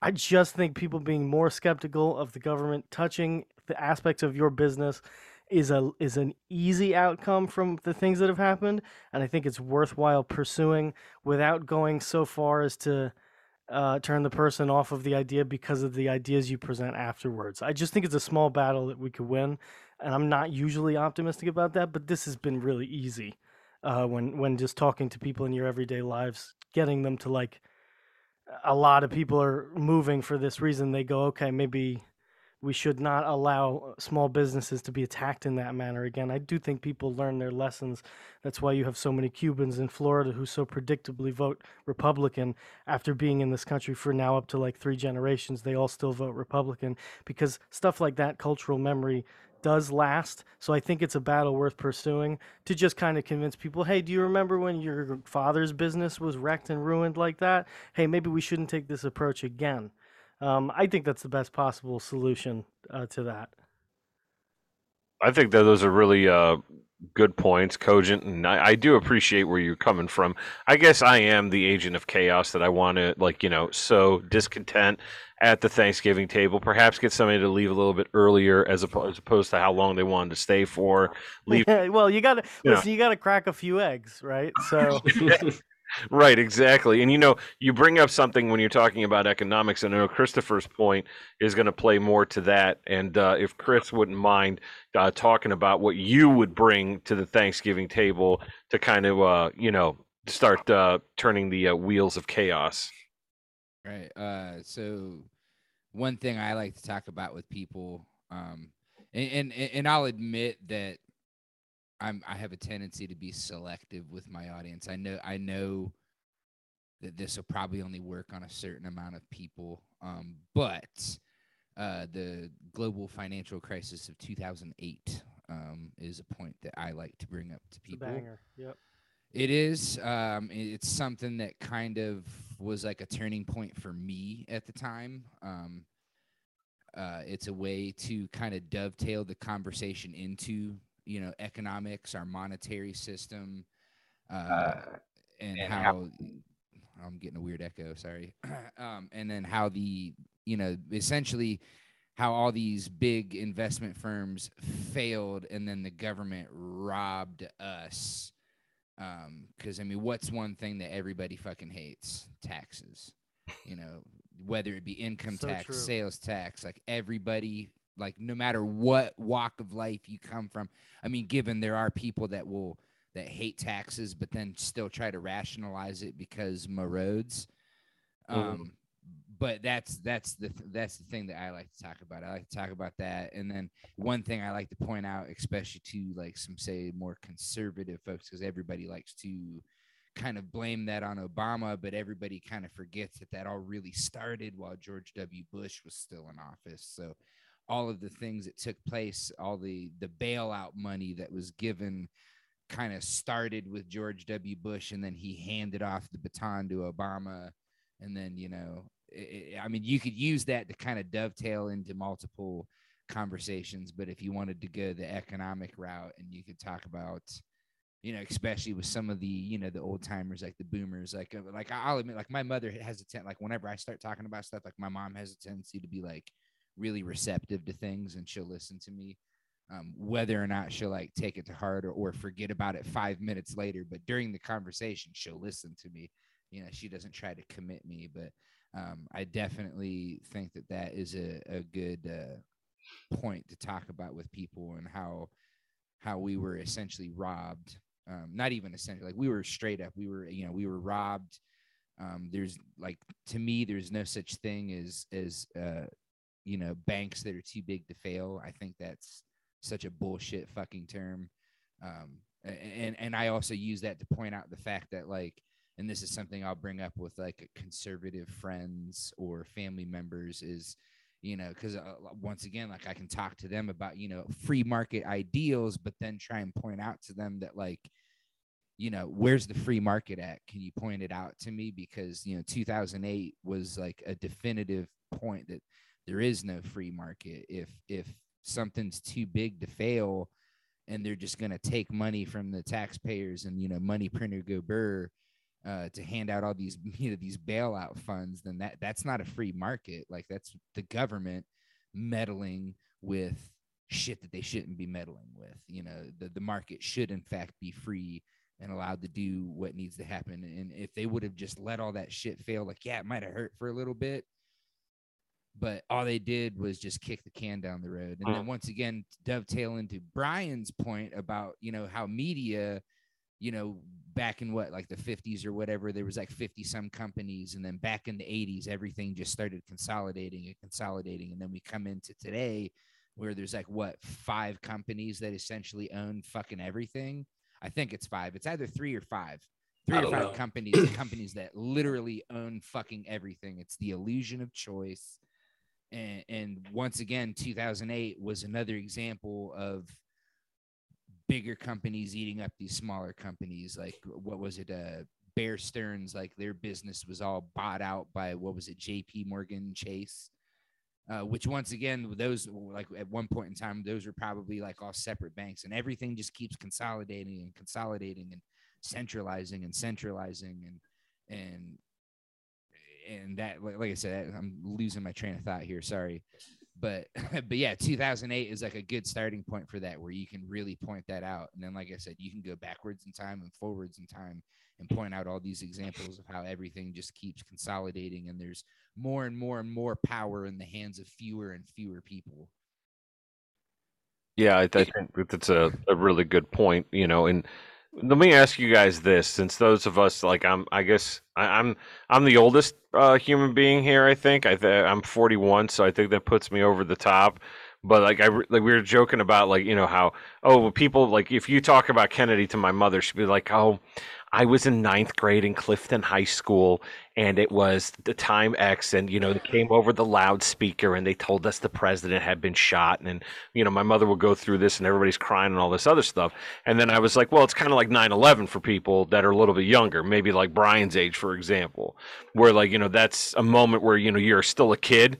I just think people being more skeptical of the government touching the aspects of your business is a is an easy outcome from the things that have happened, and I think it's worthwhile pursuing without going so far as to uh, turn the person off of the idea because of the ideas you present afterwards. I just think it's a small battle that we could win, and I'm not usually optimistic about that, but this has been really easy uh, when when just talking to people in your everyday lives, getting them to like, a lot of people are moving for this reason. They go, okay, maybe we should not allow small businesses to be attacked in that manner again. I do think people learn their lessons. That's why you have so many Cubans in Florida who so predictably vote Republican after being in this country for now up to like three generations. They all still vote Republican because stuff like that, cultural memory, does last. So I think it's a battle worth pursuing to just kind of convince people, hey, do you remember when your father's business was wrecked and ruined like that? Hey, maybe we shouldn't take this approach again. Um, I think that's the best possible solution uh, to that. I think that those are really uh, good points, cogent, and I, I do appreciate where you're coming from. I guess I am the agent of chaos that I want to, like, you know, sow discontent at the Thanksgiving table, perhaps get somebody to leave a little bit earlier as opposed, as opposed to how long they wanted to stay for. Leave. Well, you got to you, listen, you got to crack a few eggs, right? So. Right, exactly. And, you know, you bring up something when you're talking about economics, and I know Christopher's point is going to play more to that. And uh, if Chris wouldn't mind uh, talking about what you would bring to the Thanksgiving table to kind of, uh, you know, start uh, turning the uh, wheels of chaos. Right. Uh, so one thing I like to talk about with people, um, and, and and I'll admit that I'm, I have a tendency to be selective with my audience. I know I know that this will probably only work on a certain amount of people, um, but uh, the global financial crisis of two thousand eight um, is a point that I like to bring up to people. It's a banger. Yep. It is. Um, it's something that kind of was like a turning point for me at the time. Um, uh, it's a way to kind of dovetail the conversation into, you know, economics, our monetary system, uh, uh, and, and how, how I'm getting a weird echo, sorry. um, and then how the, you know, essentially how all these big investment firms failed and then the government robbed us. Um, 'cause I mean, what's one thing that everybody fucking hates? Taxes, you know, whether it be income so tax, true. Sales tax, like everybody, like no matter what walk of life you come from. I mean, given there are people that will that hate taxes, but then still try to rationalize it because morose. Um, but that's that's the th- that's the thing that I like to talk about. I like to talk about that. And then one thing I like to point out, especially to like some say more conservative folks, because everybody likes to kind of blame that on Obama, but everybody kind of forgets that that all really started while George W. Bush was still in office. So all of the things that took place, all the, the bailout money that was given kind of started with George W. Bush, and then he handed off the baton to Obama. And then, you know, it, it, I mean, you could use that to kind of dovetail into multiple conversations. But if you wanted to go the economic route, and you could talk about, you know, especially with some of the, you know, the old timers, like the boomers, like, like I'll admit, like my mother has a tendency, like whenever I start talking about stuff, like my mom has a tendency to be like, really receptive to things, and she'll listen to me, um, whether or not she'll like take it to heart or, or forget about it five minutes later. But during the conversation, she'll listen to me. You know, she doesn't try to commit me, but um, I definitely think that that is a, a good uh, point to talk about with people, and how, how we were essentially robbed. Um, not even essentially, like we were straight up, we were, you know, we were robbed. Um, there's like, to me, there's no such thing as, as, uh, you know, banks that are too big to fail. I think that's such a bullshit fucking term. Um, and, and I also use that to point out the fact that, like, and this is something I'll bring up with like conservative friends or family members, is, you know, because uh, once again, like I can talk to them about, you know, free market ideals, but then try and point out to them that, like, you know, where's the free market at? Can you point it out to me? Because, you know, two thousand eight was like a definitive point that there is no free market. If if something's too big to fail and they're just going to take money from the taxpayers and, you know, money printer go burr uh, to hand out all these, you know, these bailout funds, then that that's not a free market. Like, that's the government meddling with shit that they shouldn't be meddling with. You know, the, the market should, in fact, be free and allowed to do what needs to happen. And if they would have just let all that shit fail, like, yeah, it might have hurt for a little bit, but all they did was just kick the can down the road. And then once again, dovetail into Brian's point about, you know, how media, you know, back in what, like the fifties or whatever, there was like fifty some companies. And then back in the eighties, everything just started consolidating and consolidating. And then we come into today where there's like, what, five companies that essentially own fucking everything. I think it's five. It's either three or five. Three or five know. companies, companies that literally own fucking everything. It's the illusion of choice. And, and once again, two thousand eight was another example of bigger companies eating up these smaller companies. Like, what was it? Uh, Bear Stearns, like their business was all bought out by, what was it? J P Morgan Chase, uh, which once again, those, like at one point in time, those were probably like all separate banks, and everything just keeps consolidating and consolidating and centralizing and centralizing and, and, And that, like, like I said, I'm losing my train of thought here. Sorry. But, but yeah, two thousand eight is like a good starting point for that, where you can really point that out. And then, like I said, you can go backwards in time and forwards in time and point out all these examples of how everything just keeps consolidating. And there's more and more and more power in the hands of fewer and fewer people. Yeah, I, th- I think that's a, a really good point, you know, and let me ask you guys this, since those of us, like, I'm, I guess I, I'm, I'm the oldest uh, human being here. I think I, th- I'm forty-one, so I think that puts me over the top. But like, I, like we were joking about, like, you know, how, oh, people, like, if you talk about Kennedy to my mother, she'd be like, oh, I was in ninth grade in Clifton High School, and it was the time X, and, you know, they came over the loudspeaker and they told us the president had been shot. And, and you know, my mother will go through this and everybody's crying and all this other stuff. And then I was like, well, it's kind of like nine eleven for people that are a little bit younger, maybe like Brian's age, for example, where, like, you know, that's a moment where, you know, you're still a kid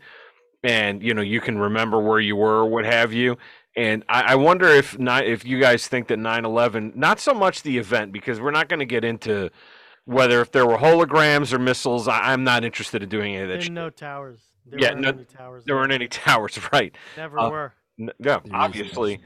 and, you know, you can remember where you were or what have you. And I, I wonder if not, if you guys think that nine eleven, not so much the event, because we're not going to get into whether if there were holograms or missiles. I, I'm not interested in doing any of that. There shit. No towers. There yeah, weren't no, any towers. There weren't any towers, right? Never uh, were. No, yeah, obviously.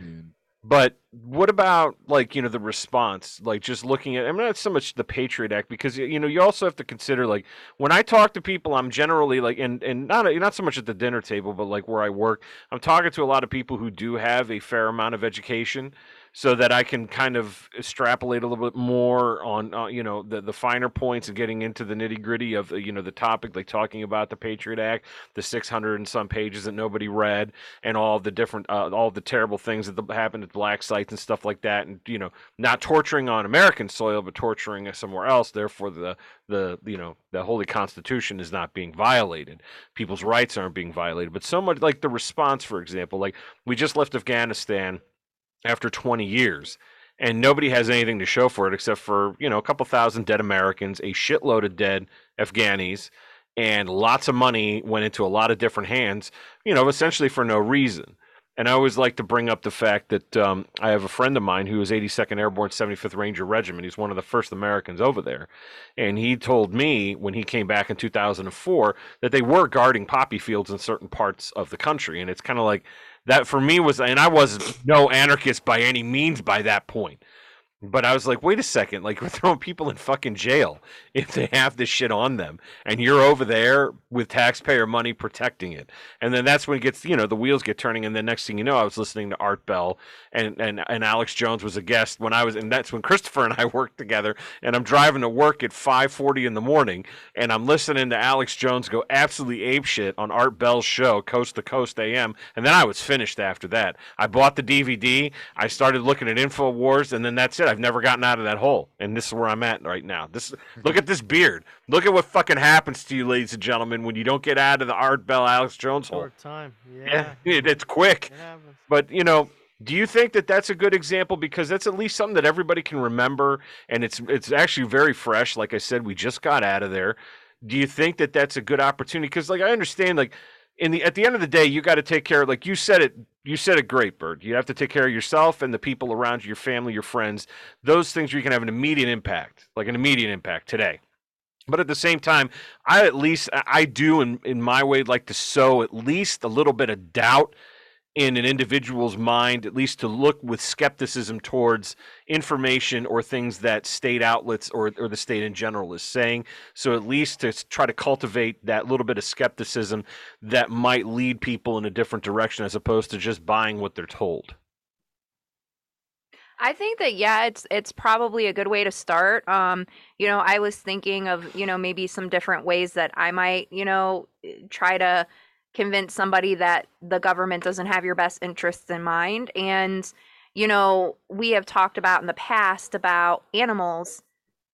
But what about, like, you know, the response, like just looking at, I mean, not so much the Patriot Act, because, you know, you also have to consider, like, when I talk to people, I'm generally like, and, and not, not so much at the dinner table, but like where I work, I'm talking to a lot of people who do have a fair amount of education, so that I can kind of extrapolate a little bit more on, uh, you know, the, the finer points and getting into the nitty gritty of, you know, the topic, like talking about the Patriot Act, the six hundred and some pages that nobody read, and all the different, uh, all the terrible things that the, happened at black sites and stuff like that, and, you know, not torturing on American soil, but torturing us somewhere else. Therefore, the the you know the Holy Constitution is not being violated, people's rights aren't being violated. But so much like the response, for example, like we just left Afghanistan after twenty years, and nobody has anything to show for it except for, you know, a couple thousand dead Americans, a shitload of dead Afghanis, and lots of money went into a lot of different hands, you know, essentially for no reason. And I always like to bring up the fact that um, I have a friend of mine who was eighty-second Airborne seventy-fifth Ranger Regiment. He's one of the first Americans over there. And he told me when he came back in two thousand four that they were guarding poppy fields in certain parts of the country. And it's kind of like that for me was, and I was no anarchist by any means by that point. But I was like, wait a second, like we're throwing people in fucking jail if they have this shit on them. And you're over there with taxpayer money protecting it. And then that's when it gets, you know, the wheels get turning. And then next thing you know, I was listening to Art Bell and, and, and Alex Jones was a guest when I was, and that's when Christopher and I worked together. And I'm driving to work at five forty in the morning. And I'm listening to Alex Jones go absolutely apeshit on Art Bell's show, Coast to Coast A M. And then I was finished after that. I bought the D V D. I started looking at InfoWars. And then that's it. I've never gotten out of that hole, and this is where I'm at right now. This, look at this beard. Look at what fucking happens to you, ladies and gentlemen, when you don't get out of the Art Bell, Alex Jones hole. Short time, yeah. yeah it, it's quick. Yeah, but, you know, do you think that that's a good example? Because that's at least something that everybody can remember, and it's it's actually very fresh. Like I said, we just got out of there. Do you think that that's a good opportunity? Because, like, I understand, like, in the at the end of the day, you got to take care of, like you said it. You said it great, Bert. You have to take care of yourself and the people around you, your family, your friends, those things where you can have an immediate impact, like an immediate impact today. But at the same time, I at least, I do in, in my way like to sow at least a little bit of doubt in an individual's mind, at least to look with skepticism towards information or things that state outlets or, or the state in general is saying. So at least to try to cultivate that little bit of skepticism that might lead people in a different direction as opposed to just buying what they're told. I think that, yeah, it's it's probably a good way to start. Um, you know, I was thinking of, you know, maybe some different ways that I might, you know, try to convince somebody that the government doesn't have your best interests in mind. And, you know, we have talked about in the past about animals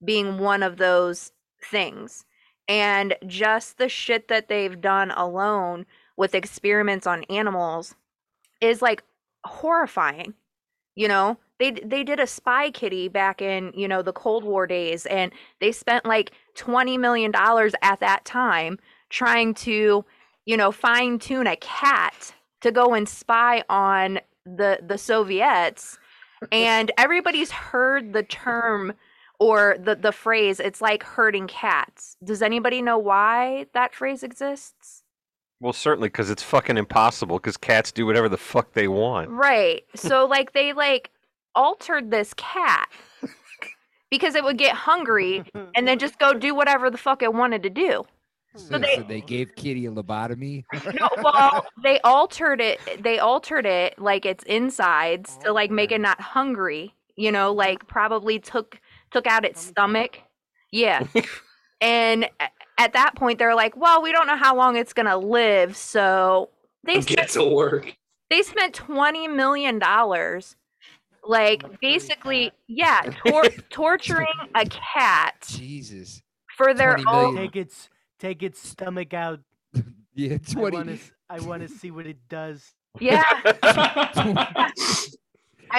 being one of those things. And just the shit that they've done alone with experiments on animals is like horrifying. You know, they they did a spy kitty back in, you know, the Cold War days, and they spent like twenty million dollars at that time trying to, you know, fine tune a cat to go and spy on the the Soviets. And everybody's heard the term or the, the phrase, it's like herding cats. Does anybody know why that phrase exists? Well, certainly, because it's fucking impossible, because cats do whatever the fuck they want. Right. So, like, they, like, altered this cat because it would get hungry and then just go do whatever the fuck it wanted to do. So, so, they, so they gave Kitty a lobotomy. No, well, they altered it. They altered it like its insides to like make it not hungry. You know, like probably took took out its stomach. Yeah, and at that point they're like, well, we don't know how long it's gonna live, so they spent, to work. They spent twenty million dollars, like basically, yeah, tor- torturing a cat. Jesus, for their own. Take its. Take its stomach out. Yeah, twenty. I want to see what it does. Yeah. I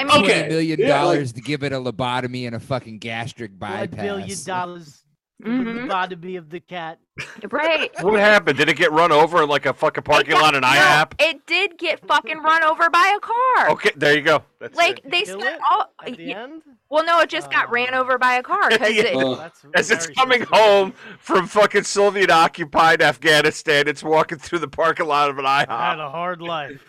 mean, okay. twenty million dollars yeah, like, to give it a lobotomy and a fucking gastric bypass. one billion dollars mm-hmm. lobotomy of the cat. Right. What happened? Did it get run over in like a fucking parking got, lot in no, I A P? It did get fucking run over by a car. Okay, there you go. That's like it. They spent it all at the end? Well, no, it just uh, got ran over by a car because yeah. it, oh, as it's coming strange. home from fucking Soviet occupied Afghanistan, it's walking through the parking lot of an I A P. I had a hard life.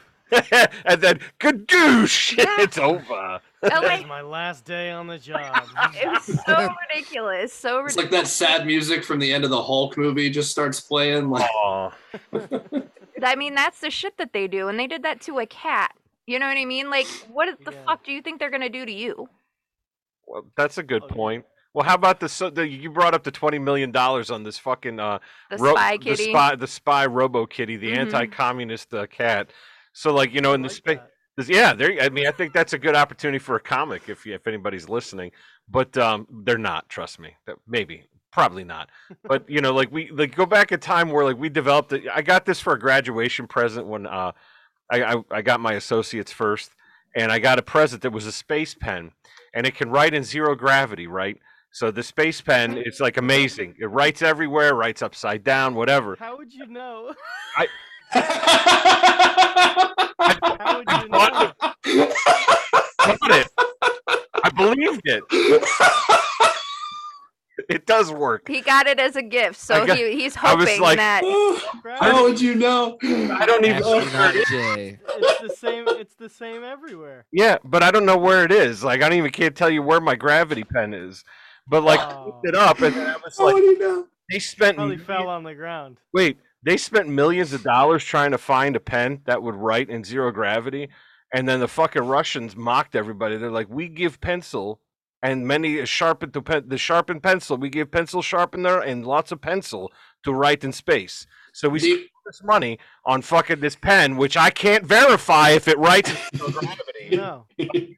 And then kadoosh, yeah. It's over. That was my last day on the job. It was so ridiculous. So ridiculous. It's like that sad music from the end of the Hulk movie just starts playing. Like, I mean, that's the shit that they do, and they did that to a cat. You know what I mean? Like, what the yeah. fuck do you think they're gonna do to you? Well, that's a good okay. point. Well, how about the, so the you brought up the twenty million dollars on this fucking uh the ro- spy kitty, the spy, the spy Robo Kitty, the mm-hmm. anti-communist uh, cat. So, like, you know, in I the like space. Yeah, there. I mean, I think that's a good opportunity for a comic if you, if anybody's listening, but um, they're not. Trust me, maybe, probably not. But you know, like we like go back a time where like we developed. It. I got this for a graduation present when uh, I, I I got my associates first, and I got a present that was a space pen, and it can write in zero gravity, right? So the space pen, it's like amazing. It writes everywhere, writes upside down, whatever. How would you know? I. I, I, bought it. I bought it. I believed it. It does work. He got it as a gift, so got, he he's hoping like, that. How would you know? I don't even know where it is. It's the same. It's the same everywhere. Yeah, but I don't know where it is. Like I don't even can't tell you where my gravity pen is. But like oh. I picked it up, and I was like, you know? They spent. It probably fell on the ground. Wait. They spent millions of dollars trying to find a pen that would write in zero gravity, and then the fucking Russians mocked everybody. They're like, "We give pencil, and many sharpen the pen, the sharpened pencil. We give pencil sharpener and lots of pencil to write in space. So we spend this money on fucking this pen, which I can't verify if it writes in zero gravity." No.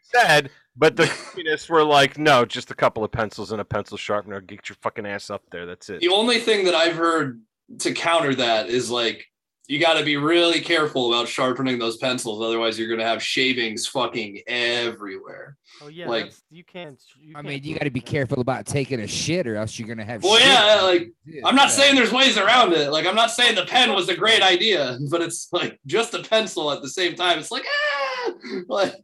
Said, But the communists were like, no, just a couple of pencils and a pencil sharpener. Get your fucking ass up there. That's it. The only thing that I've heard to counter that is like, you got to be really careful about sharpening those pencils. Otherwise, you're going to have shavings fucking everywhere. Oh, yeah. Like, you can't. You I can't mean, you got to be careful about taking a shit or else you're going to have. Well, shit. yeah. Like, yeah, I'm not yeah. saying there's ways around it. Like, I'm not saying the pen was a great idea, but it's like just a pencil at the same time. It's like, ah, like.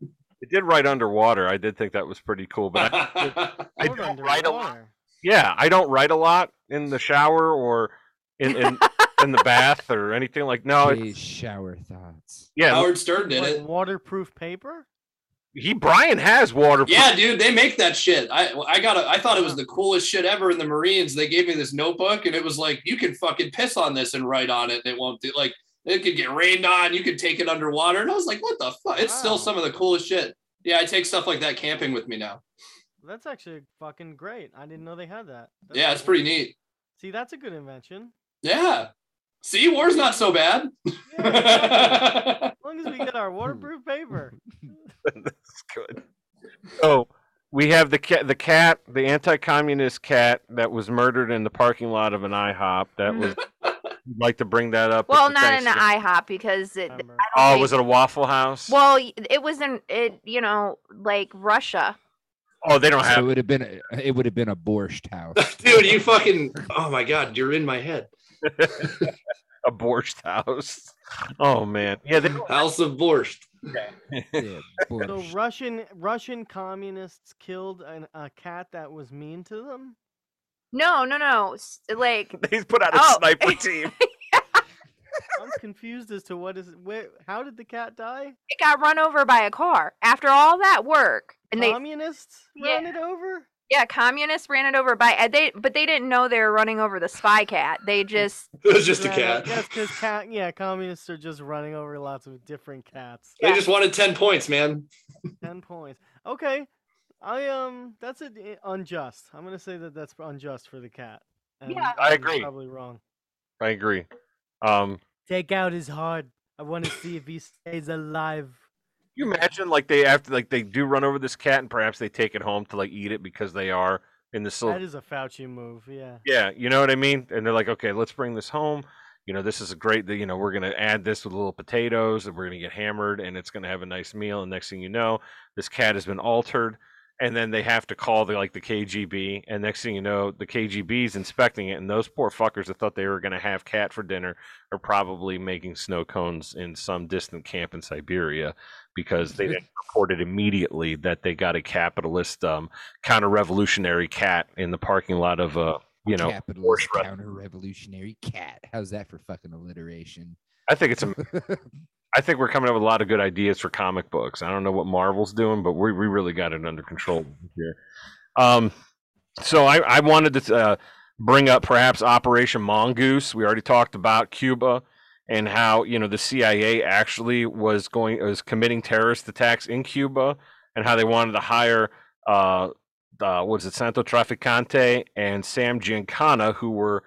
It did write underwater. I did think that was pretty cool, but I, I don't underwater. write a lot. Yeah, I don't write a lot in the shower or in in, in the bath or anything like. No, it's, shower thoughts. Yeah, Howard Stern did it. Waterproof paper. He Brian has waterproof. Yeah, dude, they make that shit. I I got. I thought it was the coolest shit ever in the Marines. They gave me this notebook, and it was like, you can fucking piss on this and write on it, and it won't do like. It could get rained on. You could take it underwater. And I was like, what the fuck? It's wow. still some of the coolest shit. Yeah, I take stuff like that camping with me now. That's actually fucking great. I didn't know they had that. That's yeah, it's cool. pretty neat. See, that's a good invention. Yeah. See, war's not so bad. Yeah, exactly. As long as we get our waterproof paper. That's good. Oh, we have the cat, the cat, the anti-communist cat that was murdered in the parking lot of an IHOP. That was... like to bring that up. Well, not in an IHOP because it. I don't oh, think, was it a Waffle House? Well, it was in it. You know, like Russia. Oh, they don't have. So it would have been. A, it would have been a borscht house. Dude, you fucking. Oh my god, you're in my head. A borscht house. Oh man, yeah, they don't house have... of borscht. Yeah, borscht. So Russian Russian communists killed an, a cat that was mean to them. No, no, no. Like he's put out a oh. sniper team. Yeah. I'm confused as to what is where. How did the cat die? It got run over by a car. After all that work, and communists they, ran yeah. it over. Yeah, communists ran it over by they, but they didn't know they were running over the spy cat. They just it was just a cat. That's because cat. Yeah, communists are just running over lots of different cats. They yeah. just wanted ten points, man. Ten points. Okay. I um, that's a, unjust. I'm gonna say that that's unjust for the cat. And yeah, I agree. Probably wrong. I agree. Um, take out his heart. I want to see if he stays alive. You imagine like they after like they do run over this cat and perhaps they take it home to like eat it because they are in the sil- That is a Fauci move. Yeah. Yeah, you know what I mean. And they're like, okay, let's bring this home. You know, this is a great. You know, we're gonna add this with little potatoes, and we're gonna get hammered, and it's gonna have a nice meal. And next thing you know, this cat has been altered. And then they have to call the like the K G B, and next thing you know, the K G B's inspecting it, and those poor fuckers that thought they were going to have cat for dinner are probably making snow cones in some distant camp in Siberia because they didn't report it immediately that they got a capitalist um, counter-revolutionary cat in the parking lot of a you know capitalist counter-revolutionary cat. How's that for fucking alliteration? I think it's a. I think we're coming up with a lot of good ideas for comic books. I don't know what Marvel's doing, but we we really got it under control here. Um, so I, I wanted to uh, bring up perhaps Operation Mongoose. We already talked about Cuba and how you know the C I A actually was going was committing terrorist attacks in Cuba and how they wanted to hire uh, uh, what is it Santo Traficante and Sam Giancana, who were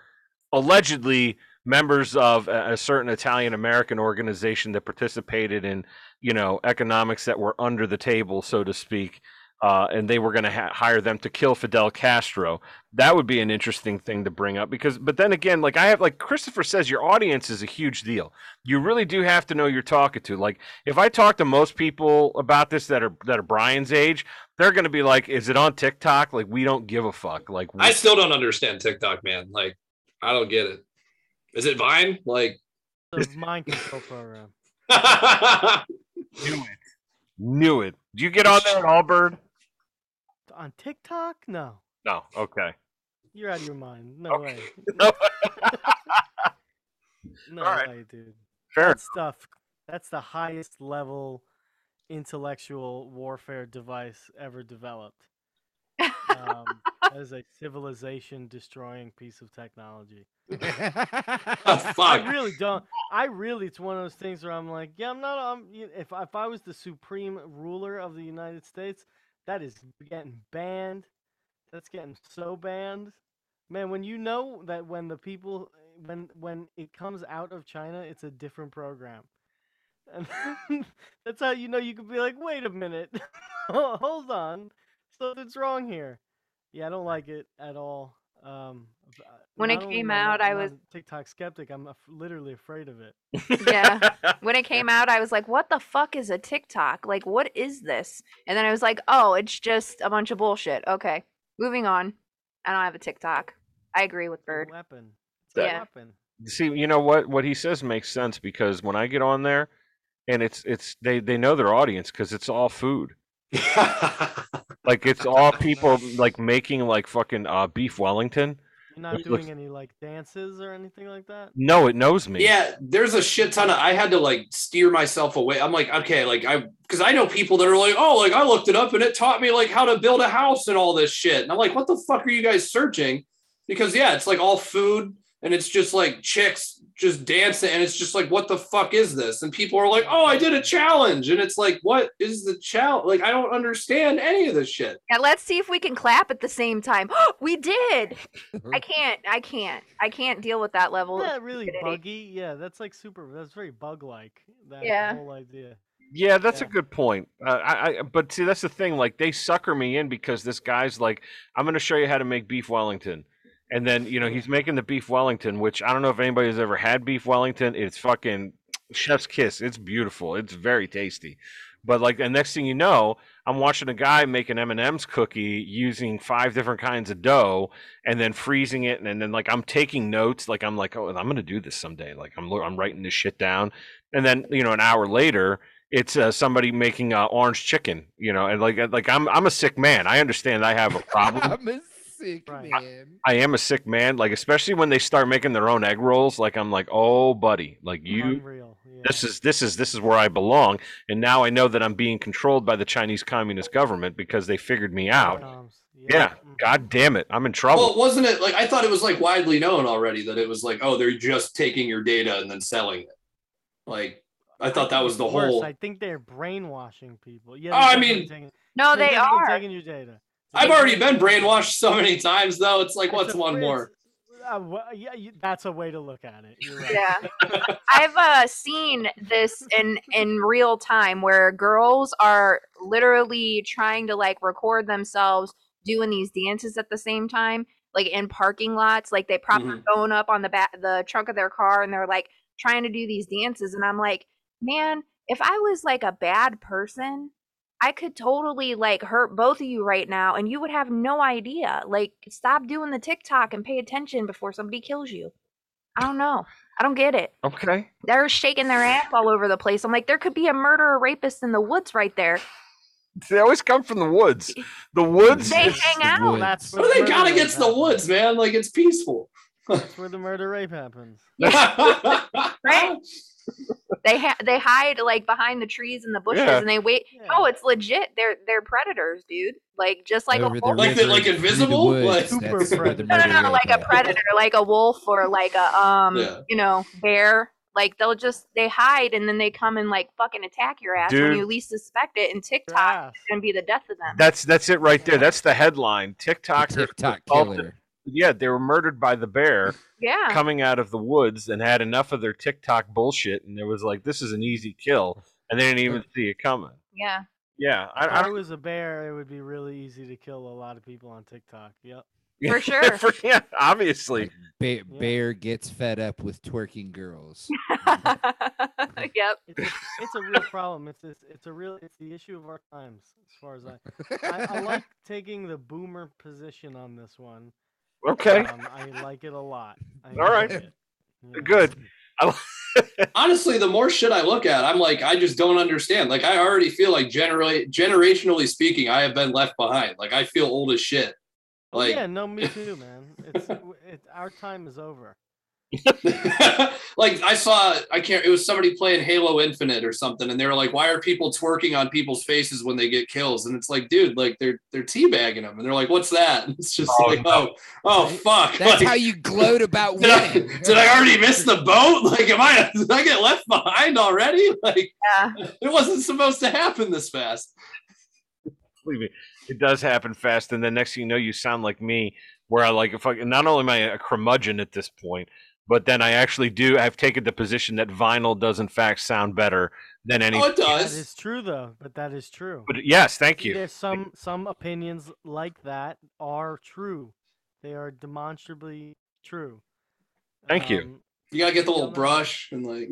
allegedly members of a certain Italian-American organization that participated in, you know, economics that were under the table, so to speak, uh, and they were going to ha- hire them to kill Fidel Castro. That would be an interesting thing to bring up because, but then again, like I have, like Christopher says, your audience is a huge deal. You really do have to know you're talking to. Like if I talk to most people about this that are that are Brian's age, they're going to be like, "Is it on TikTok?" Like we don't give a fuck. Like we- I still don't understand TikTok, man. Like I don't get it. Is it Vine? Like the mind control program. Knew it. Knew it. Do you get on there at Allbird? On TikTok? No. No. Okay. You're out of your mind. No okay. way. No, no right. way, dude. Fair. That stuff. That's the highest level intellectual warfare device ever developed. Um, that is a civilization-destroying piece of technology. Oh, I really don't. I really, it's one of those things where I'm like, yeah, I'm not. I'm, if if I was the supreme ruler of the United States, that is getting banned. That's getting so banned, man. When you know that when the people, when when it comes out of China, it's a different program. And that's how you know you could be like, wait a minute, hold on, something's wrong here. Yeah, I don't like it at all. Um, when it came out, I was TikTok skeptic. I'm literally afraid of it. Yeah. When it came out, I was like, what the fuck is a TikTok? Like, what is this? And then I was like, oh, it's just a bunch of bullshit. Okay, moving on. I don't have a TikTok. I agree with Bird. It's a weapon. It's a yeah. weapon. See, you know what? What he says makes sense, because when I get on there, and it's it's they they know their audience, because it's all food. Like, it's all people like making like fucking uh, beef Wellington. You're not doing looks... any like dances or anything like that. No, it knows me. Yeah, there's a shit ton of. I had to like steer myself away. I'm like, okay, like I because I know people that are like, oh, like I looked it up and it taught me like how to build a house and all this shit. And I'm like, what the fuck are you guys searching? Because yeah, it's like all food. And it's just like chicks just dancing. And it's just like, what the fuck is this? And people are like, oh, I did a challenge. And it's like, what is the challenge? Like, I don't understand any of this shit. Yeah, let's see if we can clap at the same time. We did. I can't. I can't. I can't deal with that level. Yeah, really buggy. Yeah, that's like super. That's very bug-like. That yeah. whole idea. Yeah, that's yeah. a good point. Uh, I, I, but see, that's the thing. Like, they sucker me in because this guy's like, I'm going to show you how to make beef Wellington. And then, you know, he's making the beef Wellington, which I don't know if anybody's ever had beef Wellington. It's fucking chef's kiss. It's beautiful. It's very tasty. But like, the next thing you know, I'm watching a guy make an M and M's cookie using five different kinds of dough and then freezing it. And then like, I'm taking notes. Like, I'm like, oh, I'm going to do this someday. Like, I'm I'm writing this shit down. And then, you know, an hour later, it's uh, somebody making uh, orange chicken, you know, and like, like I'm, I'm a sick man. I understand I have a problem. I'm a- Sick right. man. I, I am a sick man, like especially when they start making their own egg rolls. Like I'm like, oh, buddy, like you, yeah. this is this is this is where I belong. And now I know that I'm being controlled by the Chinese Communist government because they figured me out. Um, yeah, yeah. Mm-hmm. God damn it, I'm in trouble. Well, wasn't it like I thought it was like widely known already that it was like, oh, they're just taking your data and then selling it. Like I thought that was the worse. whole. I think they're brainwashing people. Yeah. Oh, I mean, taking... no, they're they are taking your data. I've already been brainwashed so many times, though. It's like, what's one more? Uh, well, yeah, you, that's a way to look at it. You're right. Yeah, I've uh, seen this in in real time where girls are literally trying to like record themselves doing these dances at the same time, like in parking lots. Like they prop mm-hmm. their phone up on the back, the trunk of their car, and they're like trying to do these dances. And I'm like, man, if I was like a bad person, I could totally like hurt both of you right now and you would have no idea. Like, stop doing the TikTok and pay attention before somebody kills you. I don't know. I don't get it. Okay. They're shaking their ass all over the place. I'm like, there could be a murderer rapist in the woods right there. They always come from the woods. The woods. They hang out. The woods. That's what they got against the woods, man. Like, it's peaceful. That's where the murder rape happens. Right? They ha- they hide like behind the trees and the bushes, yeah. and they wait. Yeah. Oh, it's legit. They're they're predators, dude. Like just like over a wolf. Like they're like invisible. Like super predator. No, no, no. Like a predator, like a wolf or like a um, yeah. you know, bear. Like they'll just they hide and then they come and like fucking attack your ass dude. when you least suspect it. And TikTok yeah. is gonna be the death of them. That's that's it right there. Yeah. That's the headline. TikTok. The TikTok killer. Yeah, they were murdered by the bear yeah. coming out of the woods and had enough of their TikTok bullshit. And it was like, this is an easy kill. And they didn't even see it coming. Yeah. Yeah. I, if I, I was a bear, it would be really easy to kill a lot of people on TikTok. Yep. For sure. For, yeah, obviously. Bear, bear gets fed up with twerking girls. Yep. It's a, it's a real problem. It's, it's it's a real it's the issue of our times as far as I I, I like taking the boomer position on this one. Okay. Um, I like it a lot. I All right. Yeah. Good. Honestly, the more shit I look at, I'm like, I just don't understand. Like, I already feel like generally, generationally speaking, I have been left behind. Like, I feel old as shit. Like, yeah, no, me too, man. It's, it's our time is over. Like, I saw, I can't, it was somebody playing Halo Infinite or something, and they were like, why are people twerking on people's faces when they get kills? And it's like, dude, like they're they're teabagging them. And they're like, what's that? And it's just oh, like, no. oh, oh, fuck. That's like, how you gloat about winning. Did I, did I already miss the boat? Like, am I, did I get left behind already? Like, yeah. It wasn't supposed to happen this fast. Believe me, it does happen fast. And then next thing you know, you sound like me, where I like, if I, not only am I a curmudgeon at this point, But then I actually do. I've taken the position that vinyl does, in fact, sound better than anything. Oh, it does. That is true, though. But that is true. But yes, thank you. There's some some opinions like that are true. They are demonstrably true. Thank um, you. You gotta get the little brush and like.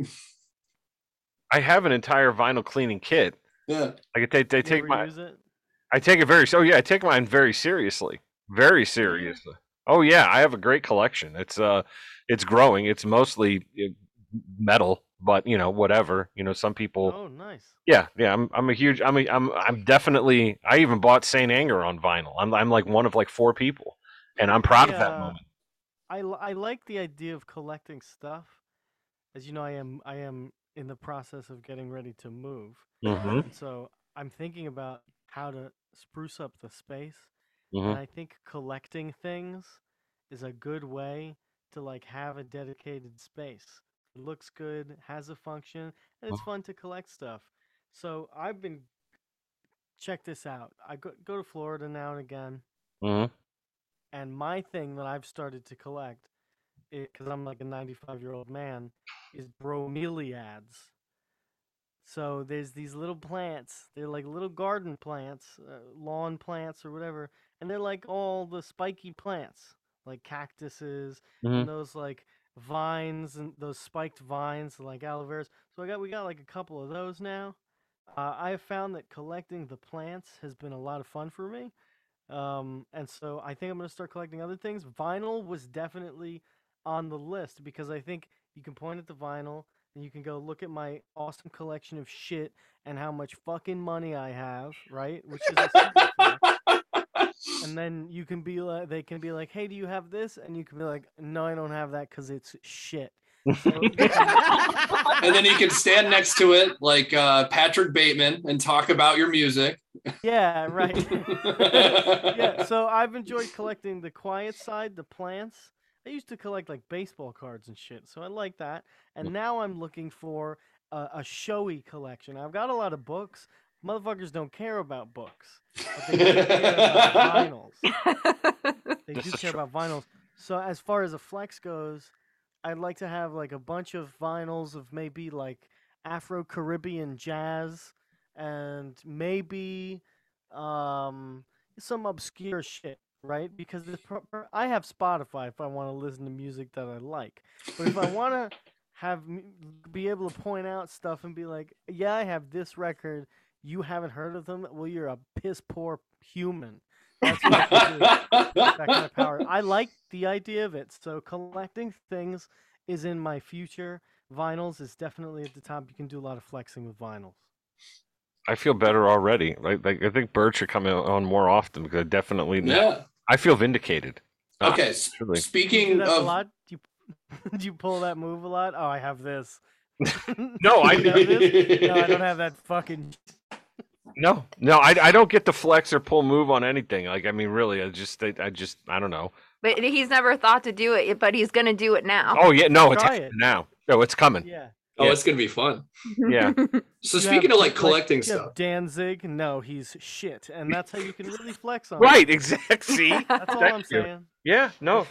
I have an entire vinyl cleaning kit. Yeah. Like they they you take my. Use it? I take it very. Oh yeah, I take mine very seriously. Very seriously. Oh yeah, I have a great collection. It's uh, it's growing. It's mostly metal, but you know, whatever. You know, some people. Oh, nice. Yeah, yeah. I'm I'm a huge. I'm a, I'm I'm definitely. I even bought Saint Anger on vinyl. I'm I'm like one of like four people, and I'm proud I, of that uh, moment. I, I like the idea of collecting stuff. As you know, I am I am in the process of getting ready to move. Mm-hmm. And so I'm thinking about how to spruce up the space. Mm-hmm. And I think collecting things is a good way to like have a dedicated space. It looks good, has a function, and it's fun to collect stuff. So I've been check this out. I go go to Florida now and again. Mm-hmm. And my thing that I've started to collect, because I'm like a ninety-five-year-old man, is bromeliads. So there's these little plants. They're like little garden plants, uh, lawn plants or whatever. And they're like all the spiky plants, like cactuses, mm-hmm. and those like vines and those spiked vines, like aloe veras. So I got we got like a couple of those now. Uh, I have found that collecting the plants has been a lot of fun for me. Um, and so I think I'm going to start collecting other things. Vinyl was definitely on the list because I think you can point at the vinyl and you can go look at my awesome collection of shit and how much fucking money I have, right? Which is a secret thing. And then you can be like, they can be like, hey, do you have this? And you can be like, no, I don't have that because it's shit. So- and then you can stand next to it like uh, Patrick Bateman and talk about your music. Yeah, right. Yeah, so I've enjoyed collecting the quiet side, the plants. I used to collect like baseball cards and shit, so I like that. And now I'm looking for a, a showy collection. I've got a lot of books. Motherfuckers don't care about books. But they do care about vinyls. They do care about vinyls. So as far as a flex goes, I'd like to have like a bunch of vinyls of maybe like Afro-Caribbean jazz and maybe um, some obscure shit, right? Because pro- I have Spotify if I want to listen to music that I like. But if I want to have be able to point out stuff and be like, yeah, I have this record. You haven't heard of them? Well, you're a piss poor human. That's what I, that kind of power. I like the idea of it. So collecting things is in my future. Vinyls is definitely at the top. You can do a lot of flexing with vinyls. I feel better already. Like, like I think Bird should come on more often because I definitely yeah. I feel vindicated. Okay, uh, speaking do that of a lot? Do you, do you pull that move a lot? Oh, I have this. No, I do. No, I don't have that fucking. No, no, I, I don't get to flex or pull move on anything. Like, I mean, really, I just, I, I just, I don't know. But he's never thought to do it, but he's going to do it now. Oh, yeah. No, it's it. now. No, it's coming. Yeah. Oh, yeah. It's going to be fun. Yeah. So you speaking have, of like collecting like, stuff. Danzig, no, he's shit. And that's how you can really flex on right, him. Exactly. That's all I'm saying. Yeah, no,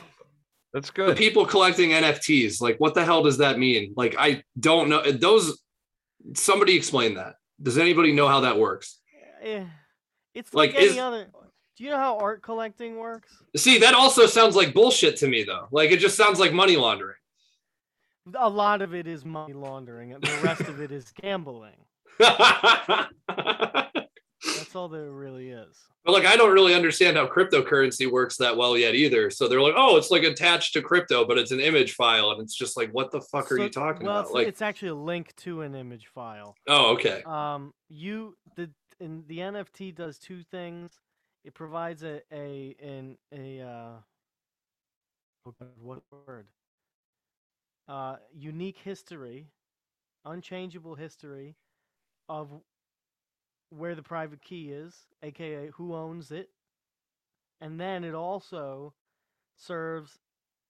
that's good. The people collecting N F Ts, like, what the hell does that mean? Like, I don't know. Those, somebody explain that. Does anybody know how that works? Yeah, it's like, like any is, other. Do you know how art collecting works? See, that also sounds like bullshit to me, though. Like, it just sounds like money laundering. A lot of it is money laundering, and the rest of it is gambling. That's all there really is. But like, I don't really understand how cryptocurrency works that well yet either. So they're like, oh, it's like attached to crypto, but it's an image file. And it's just like, what the fuck are so, you talking well, about? It's, like, it's actually a link to an image file. Oh, okay. Um, you the in the N F T does two things. It provides a a in a uh, what word? Uh, unique history, unchangeable history of where the private key is, aka who owns it, and then it also serves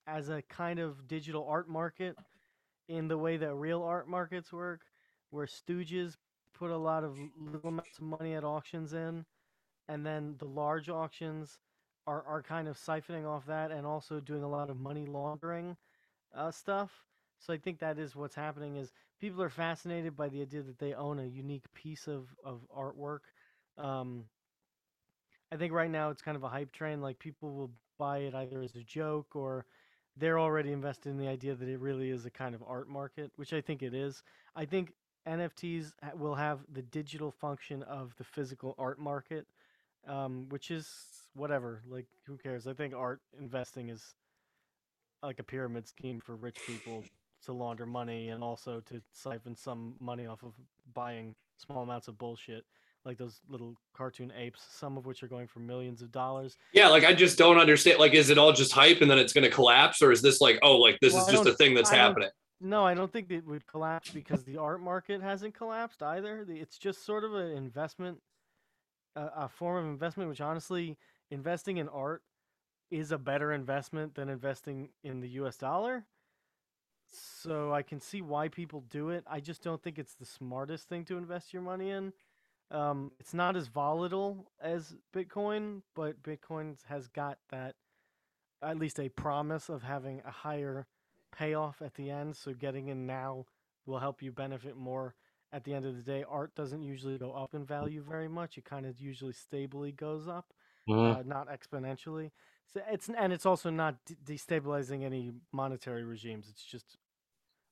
as a kind of digital art market in the way that real art markets work, where stooges put a lot of little amounts of money at auctions in, and then the large auctions are, are kind of siphoning off that and also doing a lot of money laundering uh, stuff. So I think that is what's happening is people are fascinated by the idea that they own a unique piece of, of artwork. Um, I think right now it's kind of a hype train. Like people will buy it either as a joke or they're already invested in the idea that it really is a kind of art market, which I think it is. I think N F Ts will have the digital function of the physical art market, um, which is whatever. Like, who cares? I think art investing is like a pyramid scheme for rich people to launder money and also to siphon some money off of buying small amounts of bullshit, like those little cartoon apes, some of which are going for millions of dollars. Yeah, like I just don't understand. Like, is it all just hype and then it's going to collapse? Or is this like, oh, like this well, is just a thing that's I happening? No, I don't think it would collapse because the art market hasn't collapsed either. It's just sort of an investment, a, a form of investment, which honestly, investing in art is a better investment than investing in the U S dollar. So I can see why people do it. I just don't think it's the smartest thing to invest your money in. Um, it's not as volatile as Bitcoin, but Bitcoin has got that, at least a promise of having a higher payoff at the end. So getting in now will help you benefit more at the end of the day. Art doesn't usually go up in value very much. It kind of usually stably goes up, mm-hmm. uh, not exponentially. So it's and it's also not de- destabilizing any monetary regimes. It's just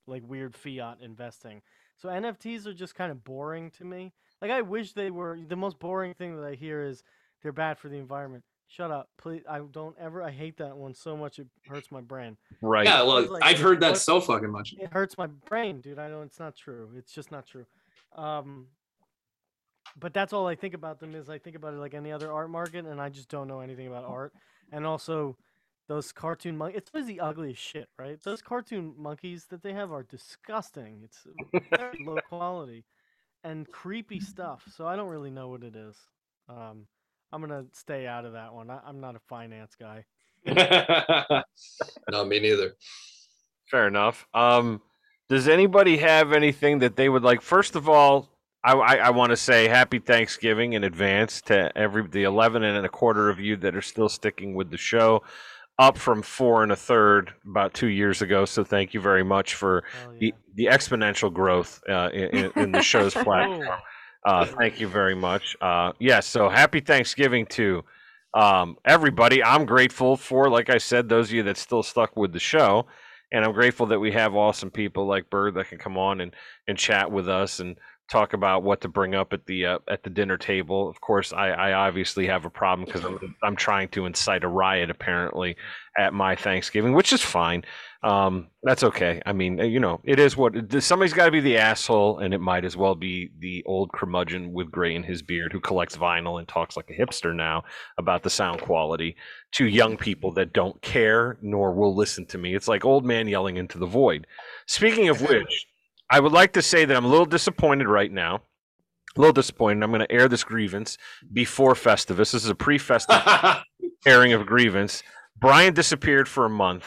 like weird fiat investing. So N F Ts are just kind of boring to me. Like I wish they were. The most boring thing that I hear is they're bad for the environment. Shut up, please. I don't ever. I hate that one so much it hurts my brain. Right. Yeah. Well, like, I've heard that so fucking much. It hurts my brain, dude. I know it's not true. It's just not true. Um, but that's all I think about them is I think about it like any other art market, and I just don't know anything about art. And also, those cartoon monkeys. It's always the ugliest shit, right? Those cartoon monkeys that they have are disgusting. It's very low quality and creepy stuff. So I don't really know what it is. Um, I'm going to stay out of that one. I, I'm not a finance guy. No, me neither. Fair enough. Um, does anybody have anything that they would like? First of all, I, I, I want to say happy Thanksgiving in advance to every the eleven and a quarter of you that are still sticking with the show, up from four and a third about two years ago. So thank you very much for oh, yeah. the, the exponential growth uh, in, in the show's platform. Uh, thank you very much. Uh, yes, yeah, so happy Thanksgiving to um, everybody. I'm grateful for, like I said, those of you that still stuck with the show. And I'm grateful that we have awesome people like Bird that can come on and, and chat with us and talk about what to bring up at the uh, at the dinner table. Of course, I, I obviously have a problem because I'm, I'm trying to incite a riot apparently at my Thanksgiving, which is fine. Um, that's okay. I mean, you know, it is what somebody's got to be the asshole, and it might as well be the old curmudgeon with gray in his beard who collects vinyl and talks like a hipster now about the sound quality to young people that don't care nor will listen to me. It's like old man yelling into the void. Speaking of which, I would like to say that I'm a little disappointed right now. A little disappointed. I'm going to air this grievance before Festivus. This is a pre-Festivus airing of grievance. Brian disappeared for a month,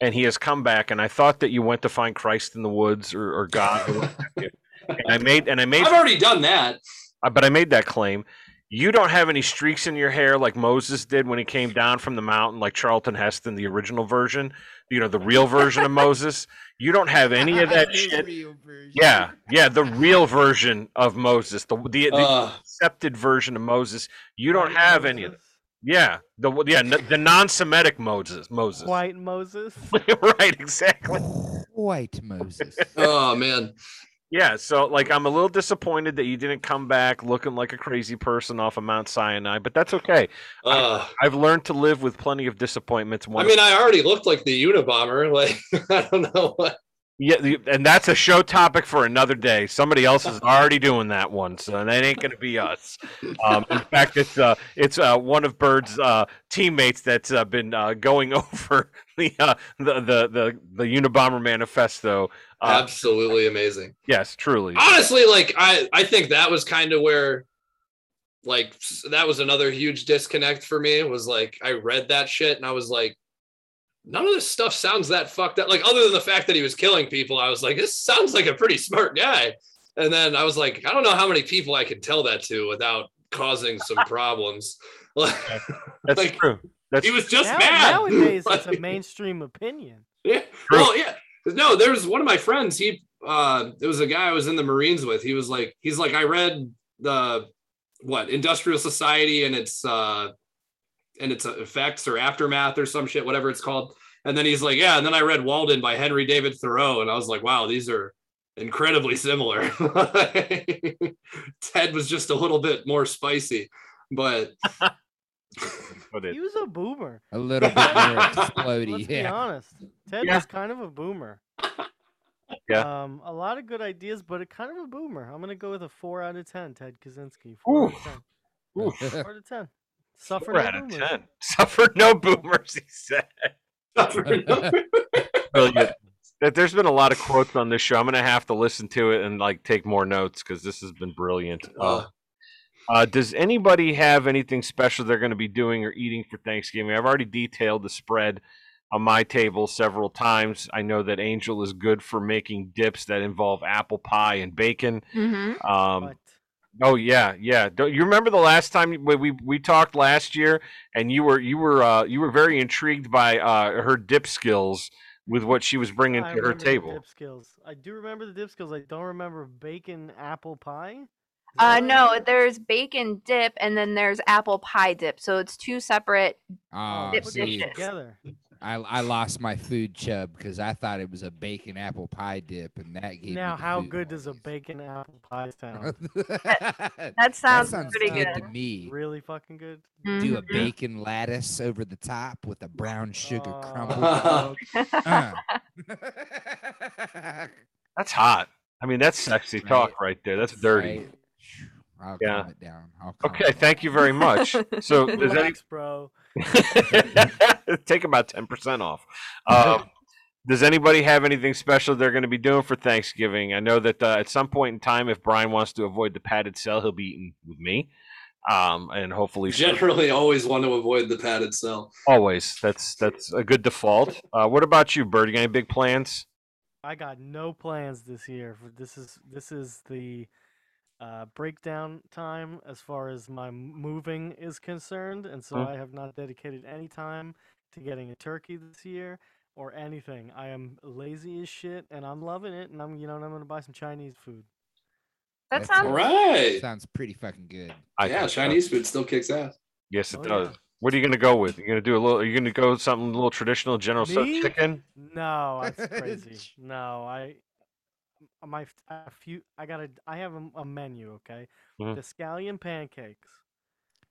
and he has come back. And I thought that you went to find Christ in the woods or, or God. Or and I made and I made. I've already done that. But I made that claim. You don't have any streaks in your hair like Moses did when he came down from the mountain, like Charlton Heston, the original version, you know, the real version of Moses. You don't have any of that shit. Yeah, yeah, the real version of Moses, the the, the uh, accepted version of Moses. You don't have any of that. Yeah, the yeah the non-Semitic Moses, Moses, white Moses. Right, exactly. White Moses. Oh man. Yeah, so like I'm a little disappointed that you didn't come back looking like a crazy person off of Mount Sinai, but that's okay. Uh, I, I've learned to live with plenty of disappointments. One I mean, of- I already looked like the Unabomber. Like I don't know what. Yeah, and that's a show topic for another day. Somebody else is already doing that one, so that ain't going to be us. Um, in fact, it's uh, it's uh, one of Bird's uh, teammates that's uh, been uh, going over the, uh, the the the the Unabomber Manifesto. Uh, Absolutely amazing. Yes, truly. Honestly, like I, I think that was kind of where, like, that was another huge disconnect for me. It was like I read that shit and I was like, none of this stuff sounds that fucked up. Like, other than the fact that he was killing people, I was like, this sounds like a pretty smart guy. And then I was like, I don't know how many people I could tell that to without causing some problems. Like, that's like, true. That's he was just now, mad. Nowadays, it's a mainstream opinion. Yeah. True. Well, yeah. No, there was one of my friends. He, uh, it was a guy I was in the Marines with. He was like, he's like, I read the, what, Industrial Society and its, uh, and its effects or aftermath or some shit, whatever it's called. And then he's like, yeah. And then I read Walden by Henry David Thoreau. And I was like, wow, these are incredibly similar. Ted was just a little bit more spicy, but he was a boomer. A little bit more explodey. Let's yeah. be honest. Ted yeah. was kind of a boomer. Yeah. Um, a lot of good ideas, but a kind of a boomer. I'm going to go with a four out of ten, Ted Kaczynski. Four Oof. out of ten. four out of ten. Suffer no out boomers. Of ten. Suffer no boomers, he said. Suffer no boomers. There's been a lot of quotes on this show. I'm going to have to listen to it and like take more notes because this has been brilliant. Uh, uh, does anybody have anything special they're going to be doing or eating for Thanksgiving? I've already detailed the spread on my table several times. I know that Angel is good for making dips that involve apple pie and bacon. Mm-hmm. Um, oh, yeah, yeah. Don't, you remember the last time we, we we talked last year and you were you were uh, you were very intrigued by uh, her dip skills. With what she was bringing I to her table. Dip skills. I do remember the dip skills. I don't remember bacon apple pie. Uh, no, right? There's bacon dip and then there's apple pie dip. So it's two separate oh, dip see, dishes. Together. I I lost my food chub because I thought it was a bacon apple pie dip, and that gave now me how good noise. Does a bacon apple pie sound? that, that sounds, that sounds pretty good, good to me. Really fucking good. Mm-hmm. Do a bacon lattice over the top with a brown sugar uh, crumble. Uh, uh. That's hot. I mean, that's sexy right. talk right there. That's dirty. Right. I'll yeah. calm it down. Calm okay, it down. Thank you very much. So does Relax, any... bro. Take about ten percent off. Um, does anybody have anything special they're going to be doing for Thanksgiving? I know that uh, at some point in time, if Brian wants to avoid the padded cell, he'll be eating with me. Um, and hopefully, generally, she'll... always want to avoid the padded cell. Always. That's that's a good default. Uh, what about you, Bird? You got any big plans? I got no plans this year. This is this is the. Uh, breakdown time as far as my moving is concerned, and so mm. I have not dedicated any time to getting a turkey this year or anything. I am lazy as shit, and I'm loving it. And I'm, you know, and I'm gonna buy some Chinese food. That, that sounds right. That sounds pretty fucking good. I yeah, Chinese food still kicks ass. Yes, it oh, does. Yeah. What are you gonna go with? You're gonna do a little. Are you gonna go with something a little traditional, General Tso's chicken? No, that's crazy. no, I. My a few, I got a. I have a, a menu, okay? Mm-hmm. The scallion pancakes.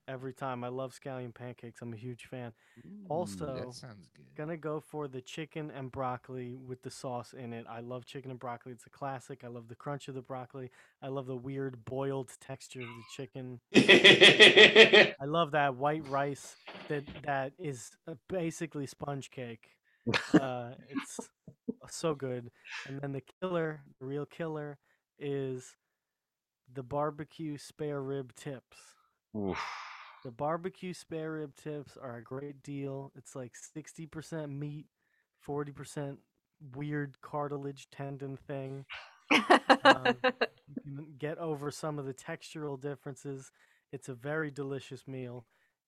Every time, I love scallion pancakes. I'm a huge fan. Ooh, also, that sounds good. Gonna go for the chicken and broccoli with the sauce in it. I love chicken and broccoli. It's a classic. I love the crunch of the broccoli. I love the weird boiled texture of the chicken. I love that white rice that that is basically sponge cake. uh, it's so good. And then the killer, the real killer, is the barbecue spare rib tips. Oof. The barbecue spare rib tips are a great deal. It's like sixty percent meat, forty percent weird cartilage tendon thing. um, you can get over some of the textural differences. It's a very delicious meal.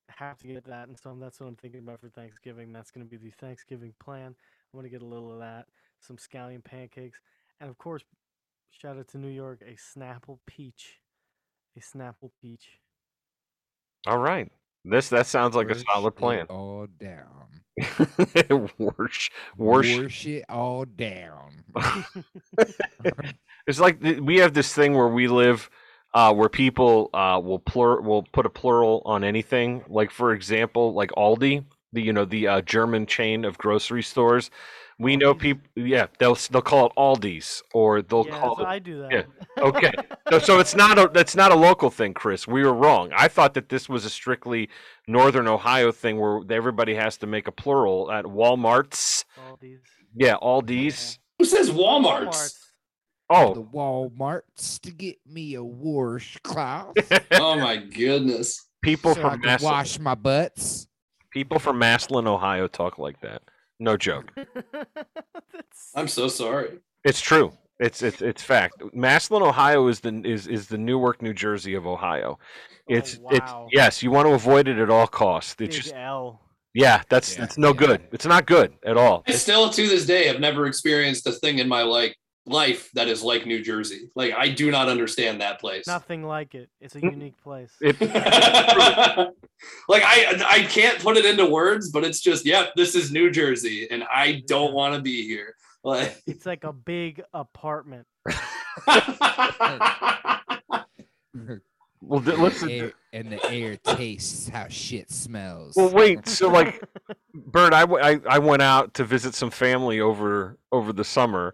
Have to get that, and so that's what I'm thinking about for Thanksgiving. That's going to be the Thanksgiving plan. I want to get a little of that, some scallion pancakes, and of course, shout out to New York, a Snapple peach, a Snapple peach. All right, this that sounds like worsh a solid plan. It all down. worsh, worsh, worsh it all down. It's like we have this thing where we live. Uh, where people uh, will plur will put a plural on anything. Like for example, like Aldi, the you know the uh, German chain of grocery stores. We Aldi's. know people. Yeah, they'll they'll call it Aldi's or they'll yeah, call. It, I do that. Yeah. Okay, so, so it's not a that's not a local thing, Chris. We were wrong. I thought that this was a strictly Northern Ohio thing where everybody has to make a plural at Walmart's. Aldi's. Yeah, Aldi's. Yeah. Who says Walmart's? Walmart's. Oh, the Walmarts to get me a washcloth. Oh my goodness! People so from Massillon, wash my butts. People from Massillon, Ohio, talk like that. No joke. I'm so sorry. It's true. It's it's it's fact. Massillon, Ohio is the is is the Newark, New Jersey of Ohio. It's oh, wow. it's yes. You want to avoid it at all costs. It's Big just L. Yeah, that's yeah, that's no yeah. good. It's not good at all. I still, to this day, have never experienced a thing in my like life that is like New Jersey. Like, I do not understand that place. Nothing like it. It's a unique place. It, like, I I can't put it into words, but it's just, yep, yeah, this is New Jersey, and I don't yeah. want to be here. Like, it's like a big apartment. Well, and, listen. The air, and the air tastes how shit smells. Well, wait. So, like, Bert, I, I, I went out to visit some family over over the summer.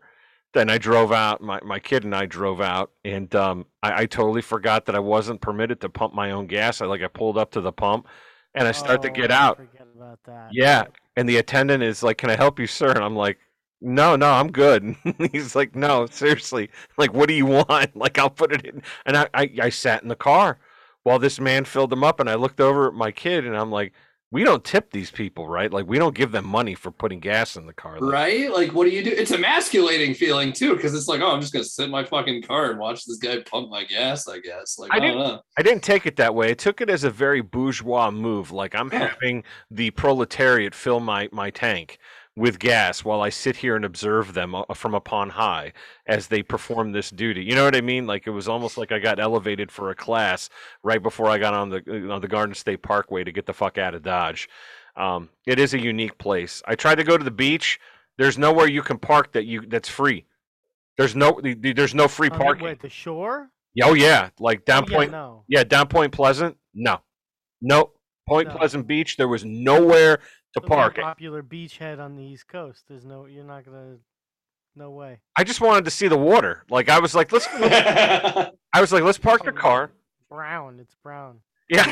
Then I drove out. My, my kid and I drove out, and um, I, I totally forgot that I wasn't permitted to pump my own gas. I like I pulled up to the pump, and I start oh, to get out. I forget about that. Yeah, and the attendant is like, "Can I help you, sir?" And I'm like, no, no, I'm good. He's like, no, seriously. Like, what do you want? Like, I'll put it in. And I, I, I sat in the car while this man filled them up, and I looked over at my kid, and I'm like, we don't tip these people, right? Like, we don't give them money for putting gas in the car. Like, right? Like, what do you do? It's emasculating feeling, too, because it's like, oh, I'm just going to sit in my fucking car and watch this guy pump my gas, I guess. Like, I, I don't didn't, know. I didn't take it that way. I took it as a very bourgeois move. Like, I'm yeah. having the proletariat fill my, my tank with gas while I sit here and observe them from upon high as they perform this duty. You know what I mean? Like, it was almost like I got elevated for a class right before I got on the you know, the Garden State Parkway to get the fuck out of Dodge. Um, it is a unique place. I tried to go to the beach. There's nowhere you can park that you that's free. There's no there's no free parking. Wait, the shore? Yeah, oh yeah, like down oh, yeah, Point. No. Yeah, down Point Pleasant. No, no Point no. Pleasant Beach. There was nowhere. The park. Popular beachhead on the East Coast. There's no, you're not gonna, no way. I just wanted to see the water. Like I was like, let's. I was like, let's park your car. Brown. It's brown. Yeah.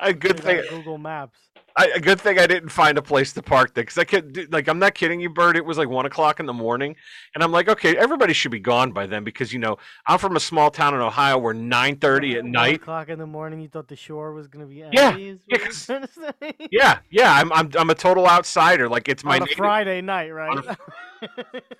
a good it's thing. Google Maps. I, a good thing I didn't find a place to park there because I could. Like I'm not kidding you, Bert. It was like one o'clock in the morning, and I'm like, okay, everybody should be gone by then because you know I'm from a small town in Ohio where nine thirty at night. One o'clock in the morning, you thought the shore was gonna be empty. Yeah, yeah, yeah, yeah. I'm I'm I'm a total outsider. Like it's my on a native, Friday night, right? A,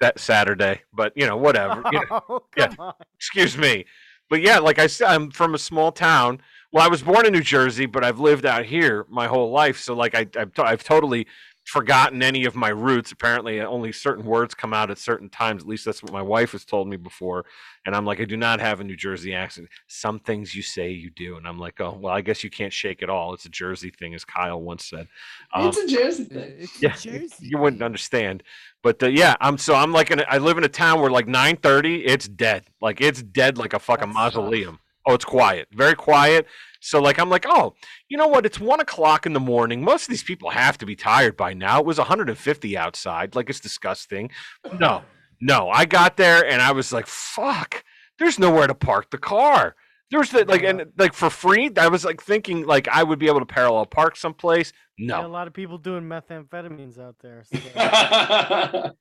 that Saturday, but you know whatever. You know, oh, yeah, on. Excuse me, but yeah, like I said, I'm from a small town. Well, I was born in New Jersey, but I've lived out here my whole life. So, like, I, I've, t- I've totally forgotten any of my roots. Apparently, only certain words come out at certain times. At least that's what my wife has told me before. And I'm like, I do not have a New Jersey accent. Some things you say, you do. And I'm like, oh, well, I guess you can't shake it all. It's a Jersey thing, as Kyle once said. Um, it's a Jersey thing. It's yeah, Jersey. You wouldn't understand. But, uh, yeah, I'm so I'm like, in a, I live in a town where, like, nine thirty, it's dead. Like, it's dead like a fucking that's mausoleum. Tough. Oh, it's quiet, very quiet. So, like, I'm like, oh, you know what? It's one o'clock in the morning. Most of these people have to be tired by now. It was one hundred fifty outside. Like, it's disgusting. No, no. I got there and I was like, fuck, there's nowhere to park the car. There's the, like, and like for free. I was like thinking like I would be able to parallel park someplace. No, yeah, a lot of people doing methamphetamines out there. So a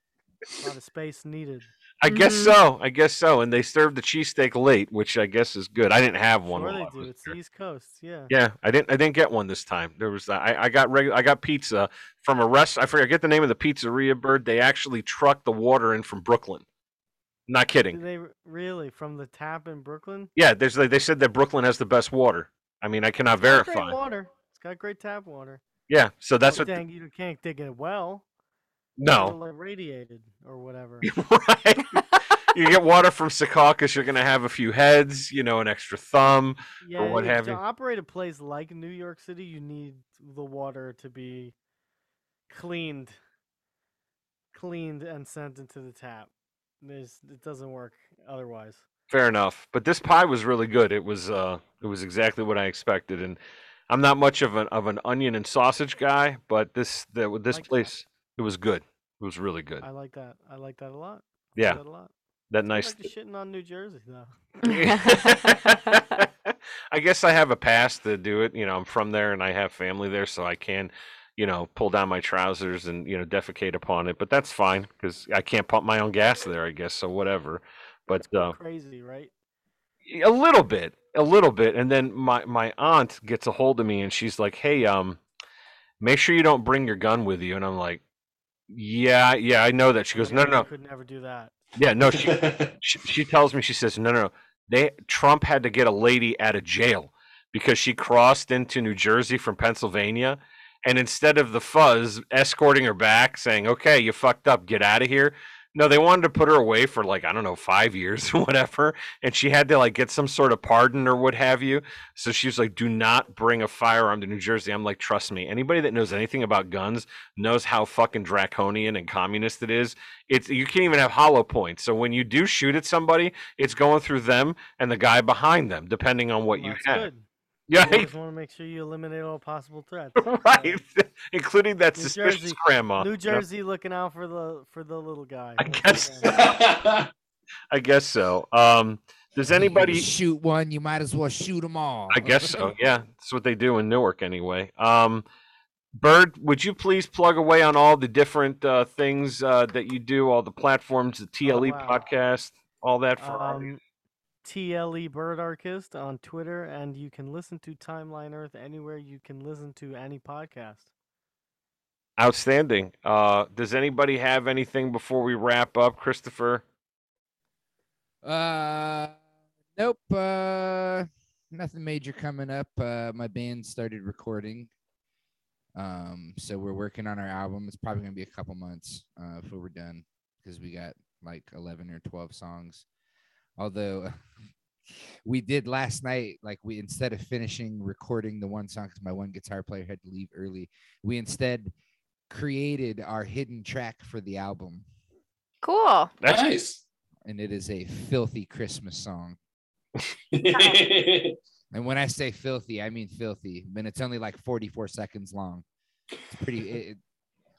lot of space needed. I guess so. I guess so. And they served the cheesesteak late, which I guess is good. I didn't have one. Sure they do. It's the East Coast. Yeah. Yeah. I didn't. I didn't get one this time. There was. I. I got regular. I got pizza from a rest. I forget the name of the pizzeria, Bird. They actually trucked the water in from Brooklyn. Not kidding. Did they really from the tap in Brooklyn? Yeah. There's. They said that Brooklyn has the best water. I mean, I cannot it's verify. Got great water. It's got great tap water. Yeah. So that's oh, what. Dang, you can't dig it well. No, irradiated or whatever. Right, you get water from Secaucus, you're gonna have a few heads, you know, an extra thumb, yeah, or what have you. To operate a place like New York City, you need the water to be cleaned, cleaned and sent into the tap. There's, it doesn't work otherwise. Fair enough, but this pie was really good. It was, uh, it was exactly what I expected, and I'm not much of an of an onion and sausage guy, but this the, this like place. That. It was good. It was really good. I like that. I like that a lot. I yeah. Like that, a lot. That nice. I like th- shitting on New Jersey, though. I guess I have a pass to do it. You know, I'm from there and I have family there, so I can, you know, pull down my trousers and, you know, defecate upon it. But that's fine because I can't pump my own gas there, I guess. So whatever. But uh, crazy, right? A little bit. A little bit. And then my, my aunt gets a hold of me and she's like, hey, um, make sure you don't bring your gun with you. And I'm like, yeah, yeah, I know that. She goes, no, no, no. Could never do that. Yeah, no. She, she she tells me, she says, no, no, no. They Trump had to get a lady out of jail because she crossed into New Jersey from Pennsylvania. And instead of the fuzz escorting her back saying, okay, you fucked up, get out of here. No, they wanted to put her away for like, I don't know, five years or whatever. And she had to like get some sort of pardon or what have you. So she was like, do not bring a firearm to New Jersey. I'm like, trust me, anybody that knows anything about guns knows how fucking draconian and communist it is. It's, you can't even have hollow points. So when you do shoot at somebody, it's going through them and the guy behind them, depending on what well, you have. Good. Yeah, you always want to make sure you eliminate all possible threats, right? Uh, Including that New suspicious Jersey, grandma. New Jersey, you know? Looking out for the for the little guy. I guess. I guess so. Um, does anybody shoot one? You might as well shoot them all. I guess so. Yeah, that's what they do in Newark anyway. Um, Bird, would you please plug away on all the different uh, things uh, that you do, all the platforms, the T L E oh, wow. podcast, all that for um, our. T L E Bird Archist on Twitter, and you can listen to Timeline Earth anywhere you can listen to any podcast. Outstanding. Uh, does anybody have anything before we wrap up, Christopher? Uh, nope. Uh, nothing major coming up. Uh, my band started recording, um, so we're working on our album. It's probably gonna be a couple months uh, before we're done because we got like eleven or twelve songs. Although we did last night, like we instead of finishing recording the one song because my one guitar player had to leave early, we instead created our hidden track for the album. Cool. That's nice. And it is a filthy Christmas song. And when I say filthy, I mean filthy. And it's only like forty-four seconds long. It's pretty. It, it,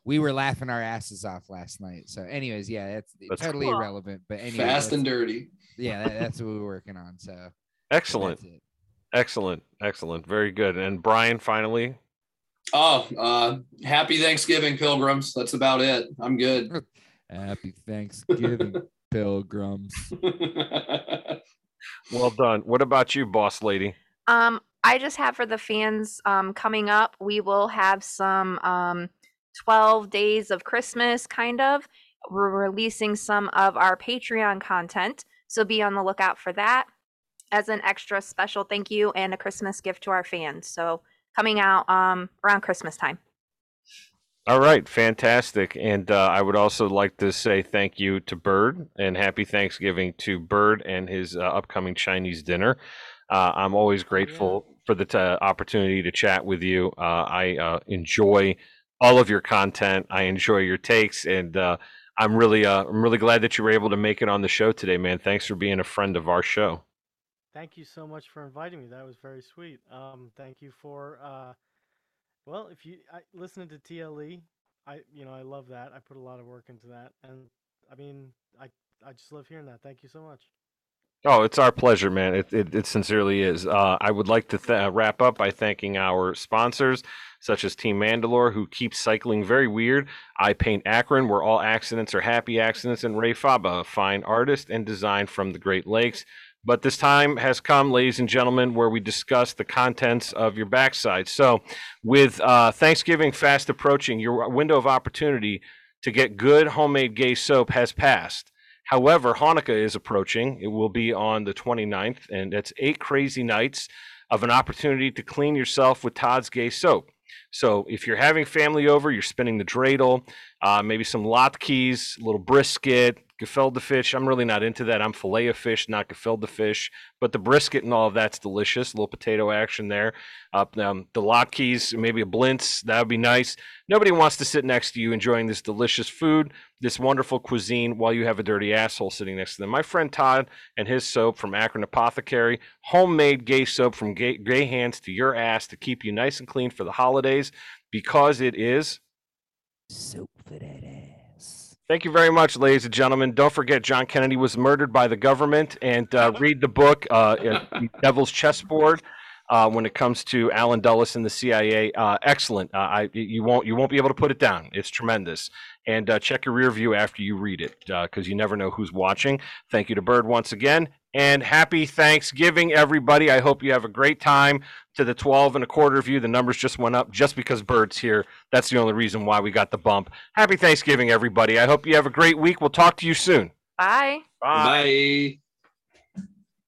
we were laughing our asses off last night. So anyways, yeah, that's, that's totally cool. Irrelevant. But anyway, fast and dirty. Yeah, that, that's what we're working on. So excellent. Excellent. Excellent. Very good. And Brian, finally. Oh, uh, happy Thanksgiving, Pilgrims. That's about it. I'm good. Happy Thanksgiving, Pilgrims. Well done. What about you, boss lady? Um, I just have for the fans um, coming up, we will have some um, twelve days of Christmas, kind of. We're releasing some of our Patreon content, so be on the lookout for that as an extra special thank you and a Christmas gift to our fans. So coming out um, around Christmas time. All right, fantastic. And uh, I would also like to say thank you to Bird and happy Thanksgiving to Bird and his uh, upcoming Chinese dinner. Uh, I'm always grateful yeah. for the t- opportunity to chat with you. Uh, I uh, enjoy all of your content. I enjoy your takes, and uh, I'm really, uh, I'm really glad that you were able to make it on the show today, man. Thanks for being a friend of our show. Thank you so much for inviting me. That was very sweet. Um, thank you for, uh, well, if you I, listening to T L E, I, you know, I love that. I put a lot of work into that, and I mean, I, I just love hearing that. Thank you so much. Oh, it's our pleasure, man. It it, it sincerely is. Uh, I would like to th- wrap up by thanking our sponsors, such as Team Mandalore, who keeps cycling very weird, I Paint Akron, where all accidents are happy accidents, and Ray Faba, fine artist and design from the Great Lakes. But this time has come, ladies and gentlemen, where we discuss the contents of your backside. So with uh, Thanksgiving fast approaching, your window of opportunity to get good homemade gay soap has passed. However, Hanukkah is approaching. It will be on the twenty-ninth, and that's eight crazy nights of an opportunity to clean yourself with Todd's Gay Soap. So if you're having family over, you're spinning the dreidel, uh, maybe some latkes, a little brisket, gefilte fish. I'm really not into that. I'm filet of fish, not gefilte fish. But the brisket and all of that's delicious. A little potato action there. Uh, um, the latkes, maybe a blintz. That would be nice. Nobody wants to sit next to you enjoying this delicious food, this wonderful cuisine, while you have a dirty asshole sitting next to them. My friend Todd and his soap from Akron Apothecary, homemade gay soap from gay, gay hands to your ass to keep you nice and clean for the holidays, because it is soap for that ass. Thank you very much, ladies and gentlemen. Don't forget, John Kennedy was murdered by the government, and uh, read the book, uh, Devil's Chessboard, uh, when it comes to Alan Dulles and the C I A. Uh, excellent. Uh, I, you won't you won't be able to put it down. It's tremendous. And uh, check your rear view after you read it, because uh, you never know who's watching. Thank you to Bird once again. And happy Thanksgiving, everybody. I hope you have a great time. To the twelve and a quarter of you, the numbers just went up just because Bird's here. That's the only reason why we got the bump. Happy Thanksgiving, everybody. I hope you have a great week. We'll talk to you soon. Bye. Bye. Bye.